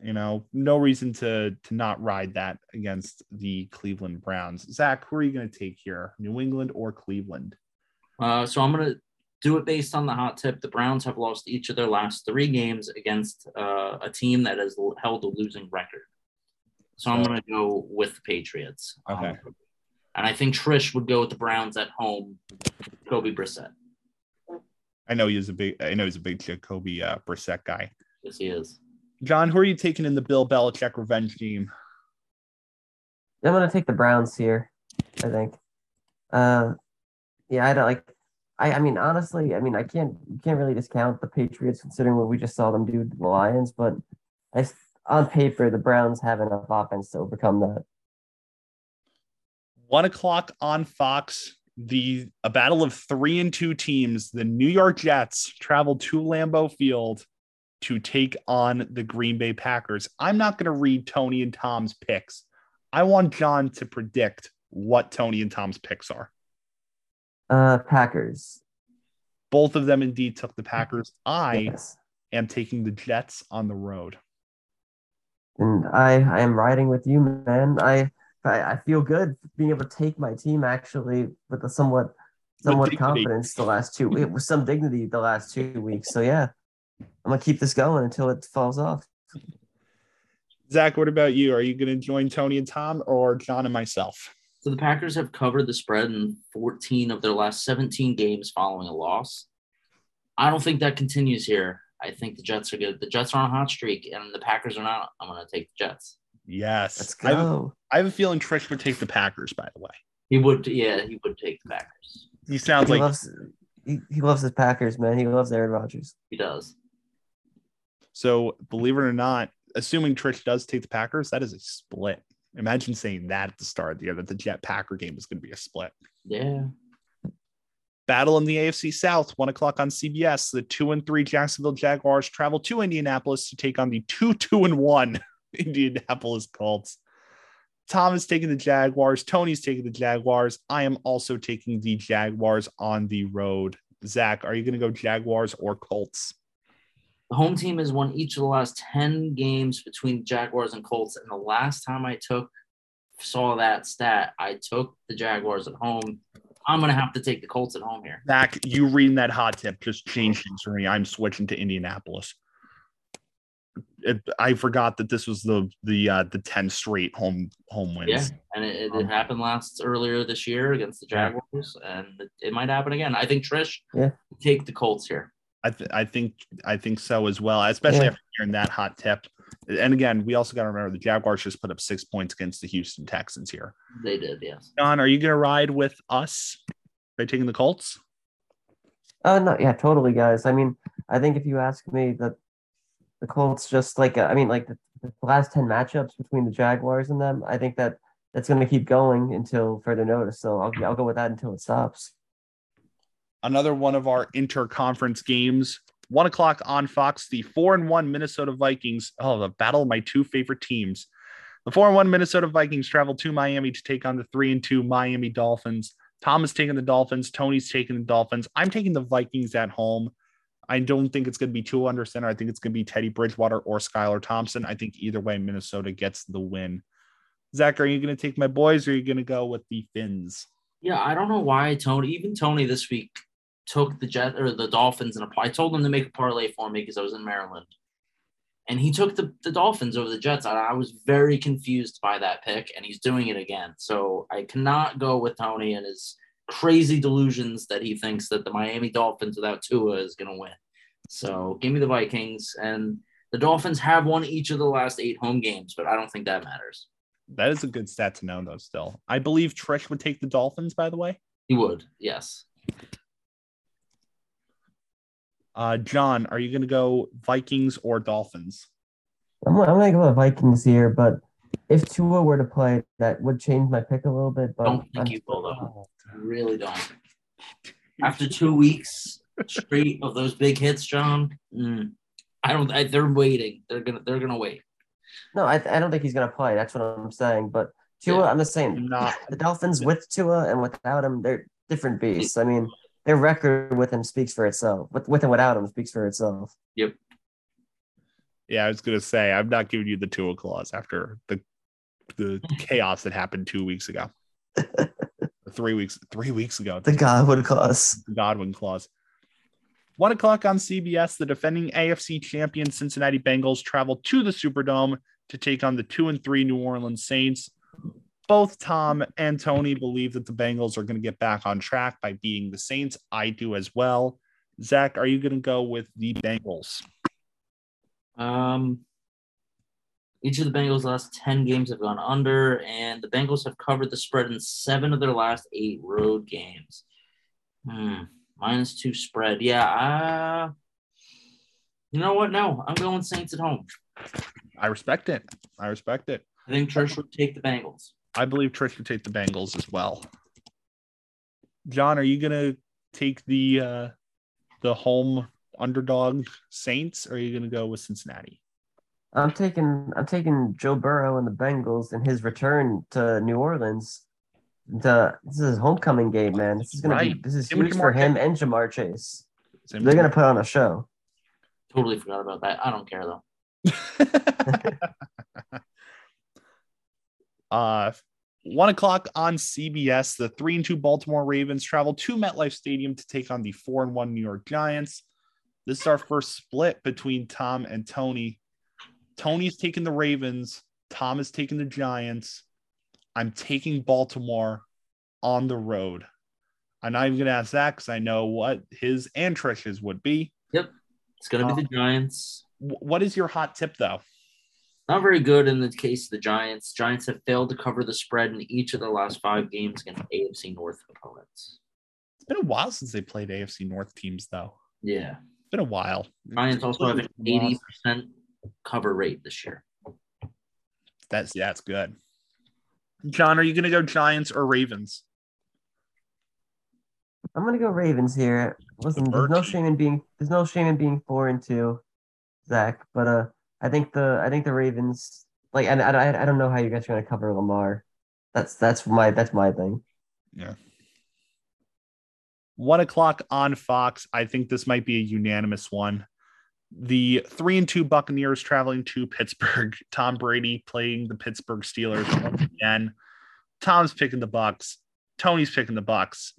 You know, no reason to to not ride that against the Cleveland Browns. Zach, who are you going to take here, New England or Cleveland? Uh, so I'm going to do it based on the hot tip. The Browns have lost each of their last three games against uh, a team that has held a losing record. So I'm going to go with the Patriots. Okay. Um, and I think Trish would go with the Browns at home. Kobe Brissett. I know he's a big. I know he's a big Jacoby uh, Brissett guy. Yes, he is. John, who are you taking in the Bill Belichick revenge game? I'm going to take the Browns here, I think. Uh, yeah, I don't like I, – I mean, honestly, I mean, I can't can't really discount the Patriots considering what we just saw them do to the Lions, but I, on paper, the Browns have enough offense to overcome that. One o'clock on Fox, the a battle of three and two teams. The New York Jets travel to Lambeau Field to take on the Green Bay Packers. I'm not going to read Tony and Tom's picks. I want John to predict what Tony and Tom's picks are. Uh, Packers. Both of them indeed took the Packers. I yes. am taking the Jets on the road. And I, I am riding with you, man. I, I, I feel good being able to take my team actually with a somewhat, somewhat confidence the last two weeks, with some dignity the last two weeks. So yeah. I'm going to keep this going until it falls off. Zach, what about you? Are you going to join Tony and Tom or John and myself? So the Packers have covered the spread in fourteen of their last seventeen games following a loss. I don't think that continues here. I think the Jets are good. The Jets are on a hot streak and the Packers are not. I'm going to take the Jets. Yes. Let's go. I have, I have a feeling Trish would take the Packers, by the way. He would. Yeah, he would take the Packers. He sounds he like loves, he, he loves his Packers, man. He loves Aaron Rodgers. He does. So, believe it or not, assuming Trish does take the Packers, that is a split. Imagine saying that at the start of the year, that the Jet-Packer game is going to be a split. Yeah. Battle in the A F C South, one o'clock on C B S. The two and three Jacksonville Jaguars travel to Indianapolis to take on the two two and one Indianapolis Colts. Tom is taking the Jaguars. Tony's taking the Jaguars. I am also taking the Jaguars on the road. Zach, are you going to go Jaguars or Colts? The home team has won each of the last ten games between Jaguars and Colts. And the last time I took saw that stat, I took the Jaguars at home. I'm going to have to take the Colts at home here. Zach, you reading that hot tip just changed things for me. I'm switching to Indianapolis. It, I forgot that this was the the uh, the ten straight home home wins. Yeah, and it, it, it happened last earlier this year against the Jaguars, and it, it might happen again. I think Trish yeah. take the Colts here. I th- I think I think so as well, especially yeah. after hearing that hot tip. And again, we also got to remember the Jaguars just put up six points against the Houston Texans here. They did, yes. John, are you going to ride with us by taking the Colts? Uh, no, yeah, totally, guys. I mean, I think if you ask me, that the Colts just like, I mean, like the, the last ten matchups between the Jaguars and them, I think that that's going to keep going until further notice. So I'll I'll go with that until it stops. Another one of our interconference games. One o'clock on Fox, the four and one Minnesota Vikings. Oh, the battle of my two favorite teams. The four and one Minnesota Vikings travel to Miami to take on the three and two Miami Dolphins. Tom is taking the Dolphins. Tony's taking the Dolphins. I'm taking the Vikings at home. I don't think it's going to be Tua under center. I think it's going to be Teddy Bridgewater or Skylar Thompson. I think either way, Minnesota gets the win. Zach, are you going to take my boys or are you going to go with the Fins? Yeah, I don't know why Tony, even Tony this week, took the Jet or the Dolphins and I told him to make a parlay for me because I was in Maryland, and he took the, the Dolphins over the Jets. I, I was very confused by that pick, and he's doing it again. So I cannot go with Tony and his crazy delusions that he thinks that the Miami Dolphins without Tua is going to win. So give me the Vikings, and the Dolphins have won each of the last eight home games, but I don't think that matters. That is a good stat to know though. Still, I believe Trish would take the Dolphins, by the way. He would. Yes. Uh, John, are you going to go Vikings or Dolphins? I'm, I'm going to go with Vikings here, but if Tua were to play, that would change my pick a little bit. But don't think you will, though. I really don't. After two weeks straight of those big hits, John, mm, I don't. I, they're waiting. They're gonna. They're gonna wait. No, I, I don't think he's going to play. That's what I'm saying. But Tua, yeah. I'm just saying not, the Dolphins yeah. with Tua and without him, they're different beasts. I mean. Their record with him speaks for itself. With, with and without him speaks for itself. Yep. Yeah, I was going to say, I'm not giving you the Tua clause after the the chaos that happened two weeks ago. three weeks three weeks ago. The Godwin clause. The Godwin clause. One o'clock on C B S, the defending A F C champion Cincinnati Bengals travel to the Superdome to take on the two and three New Orleans Saints. Both Tom and Tony believe that the Bengals are going to get back on track by beating the Saints. I do as well. Zach, are you going to go with the Bengals? Um, each of the Bengals' last ten games have gone under, and the Bengals have covered the spread in seven of their last eight road games. Hmm, minus two spread. Yeah. Uh, you know what? No, I'm going Saints at home. I respect it. I respect it. I think Trish would take the Bengals. I believe Trish would take the Bengals as well. John, are you going to take the uh, the home underdog Saints, or are you going to go with Cincinnati? I'm taking I'm taking Joe Burrow and the Bengals in his return to New Orleans. The, this is his homecoming game, man. This is going right. to be this is huge for him and Jamar Chase. They're going to put on a show. Totally forgot about that. I don't care though. Uh, one o'clock on C B S, the three and two Baltimore Ravens travel to MetLife Stadium to take on the four and one New York Giants. This is our first split between Tom and Tony. Tony's taking the Ravens. Tom is taking the Giants. I'm taking Baltimore on the road. I'm not even going to ask Zach because I know what his and Trish's would be. Yep. It's going to um, be the Giants. W- what is your hot tip though? Not very good in the case of the Giants. Giants have failed to cover the spread in each of their last five games against A F C North opponents. It's been a while since they played A F C North teams, though. Yeah. It's been a while. Giants it's also have an eighty percent cover rate this year. That's, yeah, that's good. John, are you going to go Giants or Ravens? I'm going to go Ravens here. Listen, the there's no shame in being there's no shame in being four and two, Zach. But uh, I think the I think the Ravens like and I I don't know how you guys are going to cover Lamar. That's that's my that's my thing. Yeah. One o'clock on Fox. I think this might be a unanimous one. The three and two Buccaneers traveling to Pittsburgh. Tom Brady playing the Pittsburgh Steelers once again. Tom's picking the Bucs. Tony's picking the Bucs.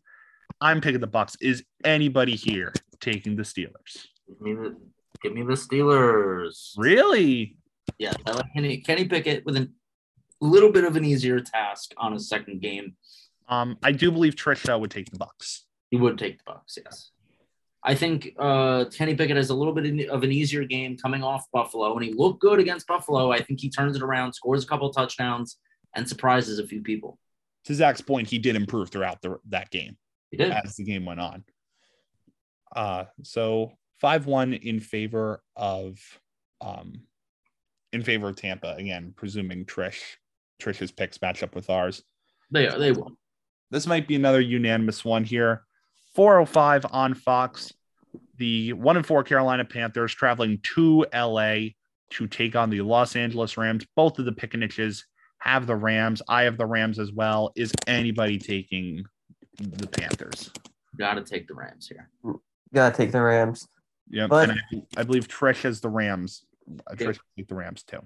I'm picking the Bucs. Is anybody here taking the Steelers? Give me the, give me the Steelers. Really? Yeah, I like Kenny, Kenny Pickett with a little bit of an easier task on his second game. Um, I do believe Trisha would take the Bucs. He would take the Bucs, yes. I think uh, Kenny Pickett has a little bit of an easier game coming off Buffalo, and he looked good against Buffalo. I think he turns it around, scores a couple of touchdowns, and surprises a few people. To Zach's point, he did improve throughout the, that game. He did. As the game went on. Uh, so five one in favor of um, in favor of Tampa, again, presuming Trish Trish's picks match up with ours. They are, they will. This might be another unanimous one here. four oh five on Fox. The one and four Carolina Panthers traveling to L A to take on the Los Angeles Rams. Both of the Pickaninches have the Rams. I have the Rams as well. Is anybody taking the Panthers? Gotta take the Rams here. Gotta take the Rams. Yeah, but and I, I believe Trish has the Rams. Uh, Trish will take the Rams too.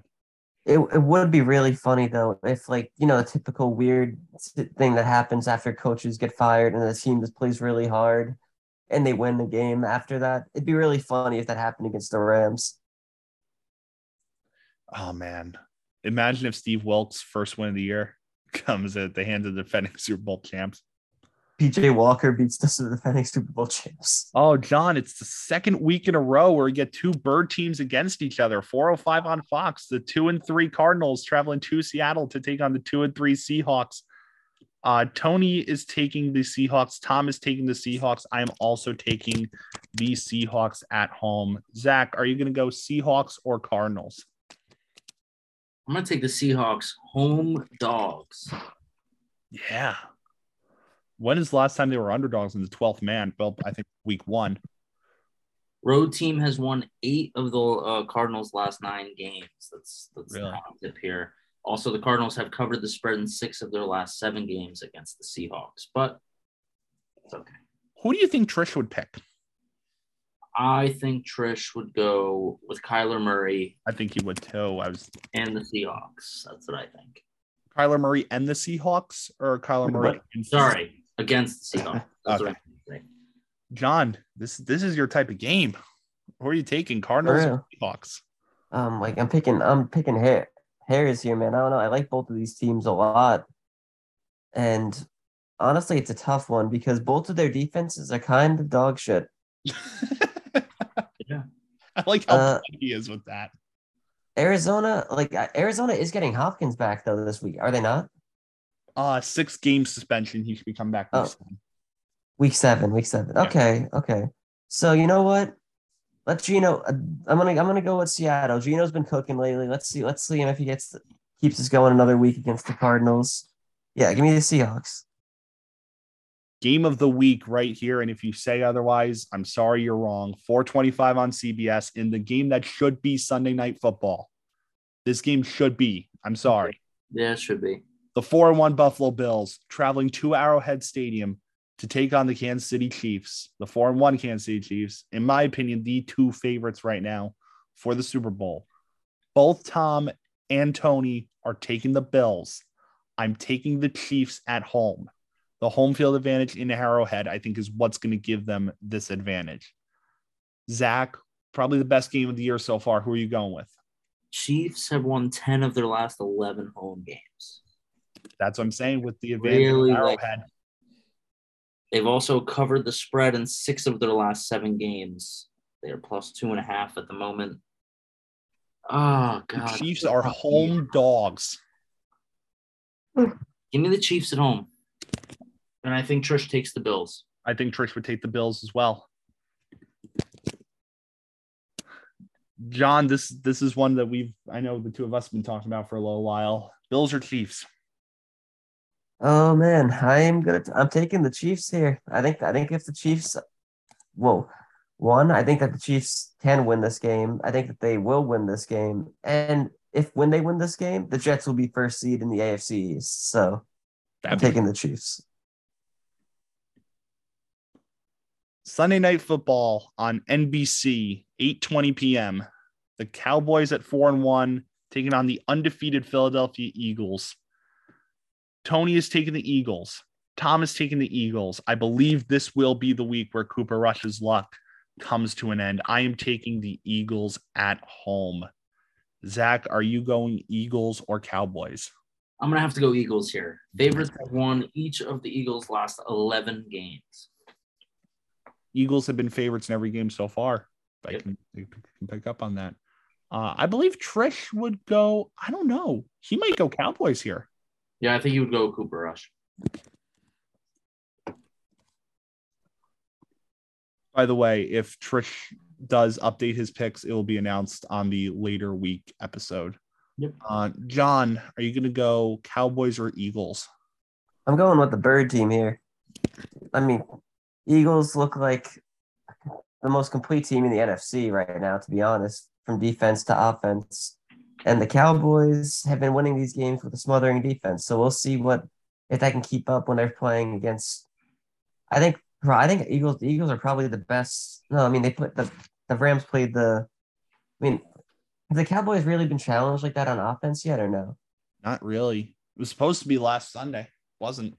It it would be really funny though if, like, you know, the typical weird thing that happens after coaches get fired and the team just plays really hard and they win the game after that. It'd be really funny if that happened against the Rams. Oh man, imagine if Steve Wilkes' first win of the year comes at the hands of the defending Super Bowl champs. P J Walker beats the defending Super Bowl champs. Oh, John, it's the second week in a row where we get two bird teams against each other. four oh five on Fox, the two and three Cardinals traveling to Seattle to take on the two and three Seahawks. Uh, Tony is taking the Seahawks. Tom is taking the Seahawks. I am also taking the Seahawks at home. Zach, are you going to go Seahawks or Cardinals? I'm going to take the Seahawks, home dogs. Yeah. When is the last time they were underdogs in the twelfth man? Well, I think week one. Road team has won eight of the uh, Cardinals' last nine games. That's that's really tip here. Also, the Cardinals have covered the spread in six of their last seven games against the Seahawks. But it's okay. Who do you think Trish would pick? I think Trish would go with Kyler Murray. I think he would too. I was and the Seahawks. That's what I think. Kyler Murray and the Seahawks, or Kyler Murray? And- Sorry. Against the Seahawks. That's okay. What John, this this is your type of game. Who are you taking, Cardinals or Seahawks? Um, like I'm picking, I'm picking Harris Hair here, man. I don't know. I like both of these teams a lot, and honestly, it's a tough one because both of their defenses are kind of dog shit. Yeah, I like how uh, he is with that. Arizona, like Arizona, is getting Hopkins back though this week. Are they not? Uh, six game suspension. He should be coming back. Oh. Seven. Week seven, week seven. Yeah. Okay. Okay. So you know what? Let Geno, uh, I'm going to, I'm going to go with Seattle. Geno's been cooking lately. Let's see. Let's see him if he gets, keeps us going another week against the Cardinals. Yeah. Give me the Seahawks. Game of the week right here. And if you say otherwise, I'm sorry, you're wrong. four twenty-five on C B S in the game that should be Sunday Night Football. This game should be, I'm sorry. Yeah, it should be. The four and one Buffalo Bills traveling to Arrowhead Stadium to take on the Kansas City Chiefs. The four and one Kansas City Chiefs, in my opinion, the two favorites right now for the Super Bowl. Both Tom and Tony are taking the Bills. I'm taking the Chiefs at home. The home field advantage in Arrowhead, I think, is what's going to give them this advantage. Zach, probably the best game of the year so far. Who are you going with? Chiefs have won ten of their last eleven home games. That's what I'm saying with the advantage really of Arrowhead. Like, they've also covered the spread in six of their last seven games. They are plus two and a half at the moment. Oh, God. The Chiefs are home dogs. Give me the Chiefs at home. And I think Trish takes the Bills. I think Trish would take the Bills as well. John, this this is one that we've, I know the two of us have been talking about for a little while. Bills or Chiefs? Oh man, I'm gonna. T- I'm taking the Chiefs here. I think. I think if the Chiefs, whoa, one. I think that the Chiefs can win this game. I think that they will win this game. And if when they win this game, the Jets will be first seed in the A F C East. So That'd I'm be- taking the Chiefs. Sunday Night Football on N B C, eight twenty p.m. The Cowboys at four and one taking on the undefeated Philadelphia Eagles. Tony is taking the Eagles. Tom is taking the Eagles. I believe this will be the week where Cooper Rush's luck comes to an end. I am taking the Eagles at home. Zach, are you going Eagles or Cowboys? I'm going to have to go Eagles here. Favorites have won each of the Eagles' last eleven games. Eagles have been favorites in every game so far. If yep. I can, can pick up on that. Uh, I believe Trish would go, I don't know. He might go Cowboys here. Yeah, I think he would go Cooper Rush. By the way, if Trish does update his picks, it will be announced on the later week episode. Yep. Uh, John, are you going to go Cowboys or Eagles? I'm going with the bird team here. I mean, Eagles look like the most complete team in the N F C right now, to be honest, from defense to offense. And the Cowboys have been winning these games with a smothering defense. So we'll see what if they can keep up when they're playing against. I think I think Eagles the Eagles are probably the best. No, I mean they put the the Rams played the I mean the Cowboys really been challenged like that on offense yet or no? Not really. It was supposed to be last Sunday. Wasn't.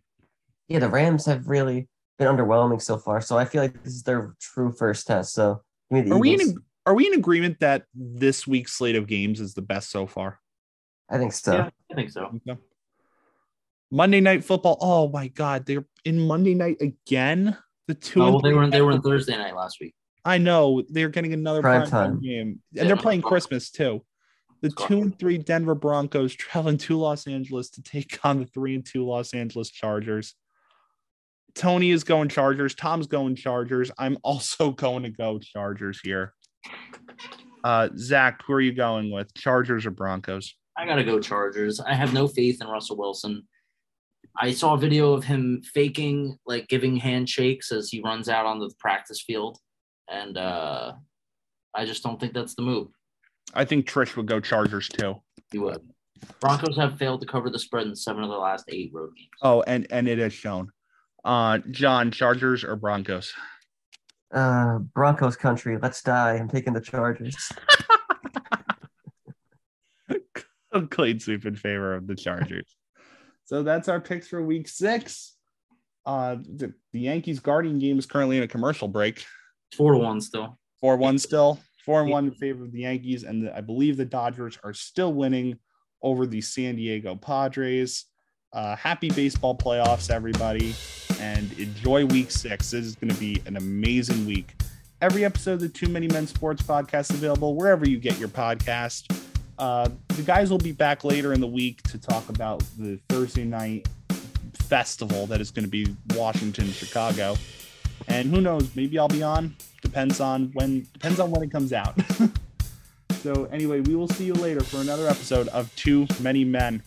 Yeah, the Rams have really been underwhelming so far. So I feel like this is their true first test. So I mean the Are Eagles, we in- Are we in agreement that this week's slate of games is the best so far? I think so. Yeah, I think so. Monday Night Football. Oh my God, they're in Monday Night again. The two. Oh, well, they were they were on Thursday night last week. I know they're getting another prime, prime time. time game, and yeah, they're playing Christmas too. The That's two and three Denver Broncos traveling to Los Angeles to take on the three and two Los Angeles Chargers. Tony is going Chargers. Tom's going Chargers. I'm also going to go Chargers here. Uh, Zach, who are you going with? Chargers or Broncos? I gotta go Chargers. I have no faith in Russell Wilson. I saw a video of him faking, like giving handshakes as he runs out on the practice field, and uh, I just don't think that's the move. I think Trish would go Chargers too. He would. Broncos have failed to cover the spread in seven of the last eight road games. Oh, and and it has shown. Uh, John, Chargers or Broncos? Uh, Broncos country, let's die. I'm taking the Chargers. Clean sweep in favor of the Chargers. So that's our picks for week six. Uh, the, the Yankees Guardian game is currently in a commercial break. four to one still. four to one still. four to one in favor of the Yankees. And the, I believe the Dodgers are still winning over the San Diego Padres. Uh, happy baseball playoffs, everybody. And enjoy week six. This is going to be an amazing week. Every episode of the Too Many Men Sports Podcast available wherever you get your podcast. Uh, the guys will be back later in the week to talk about the Thursday night festival that is going to be Washington, Chicago. And who knows, maybe I'll be on. Depends on when, depends on when it comes out. So anyway, we will see you later for another episode of Too Many Men.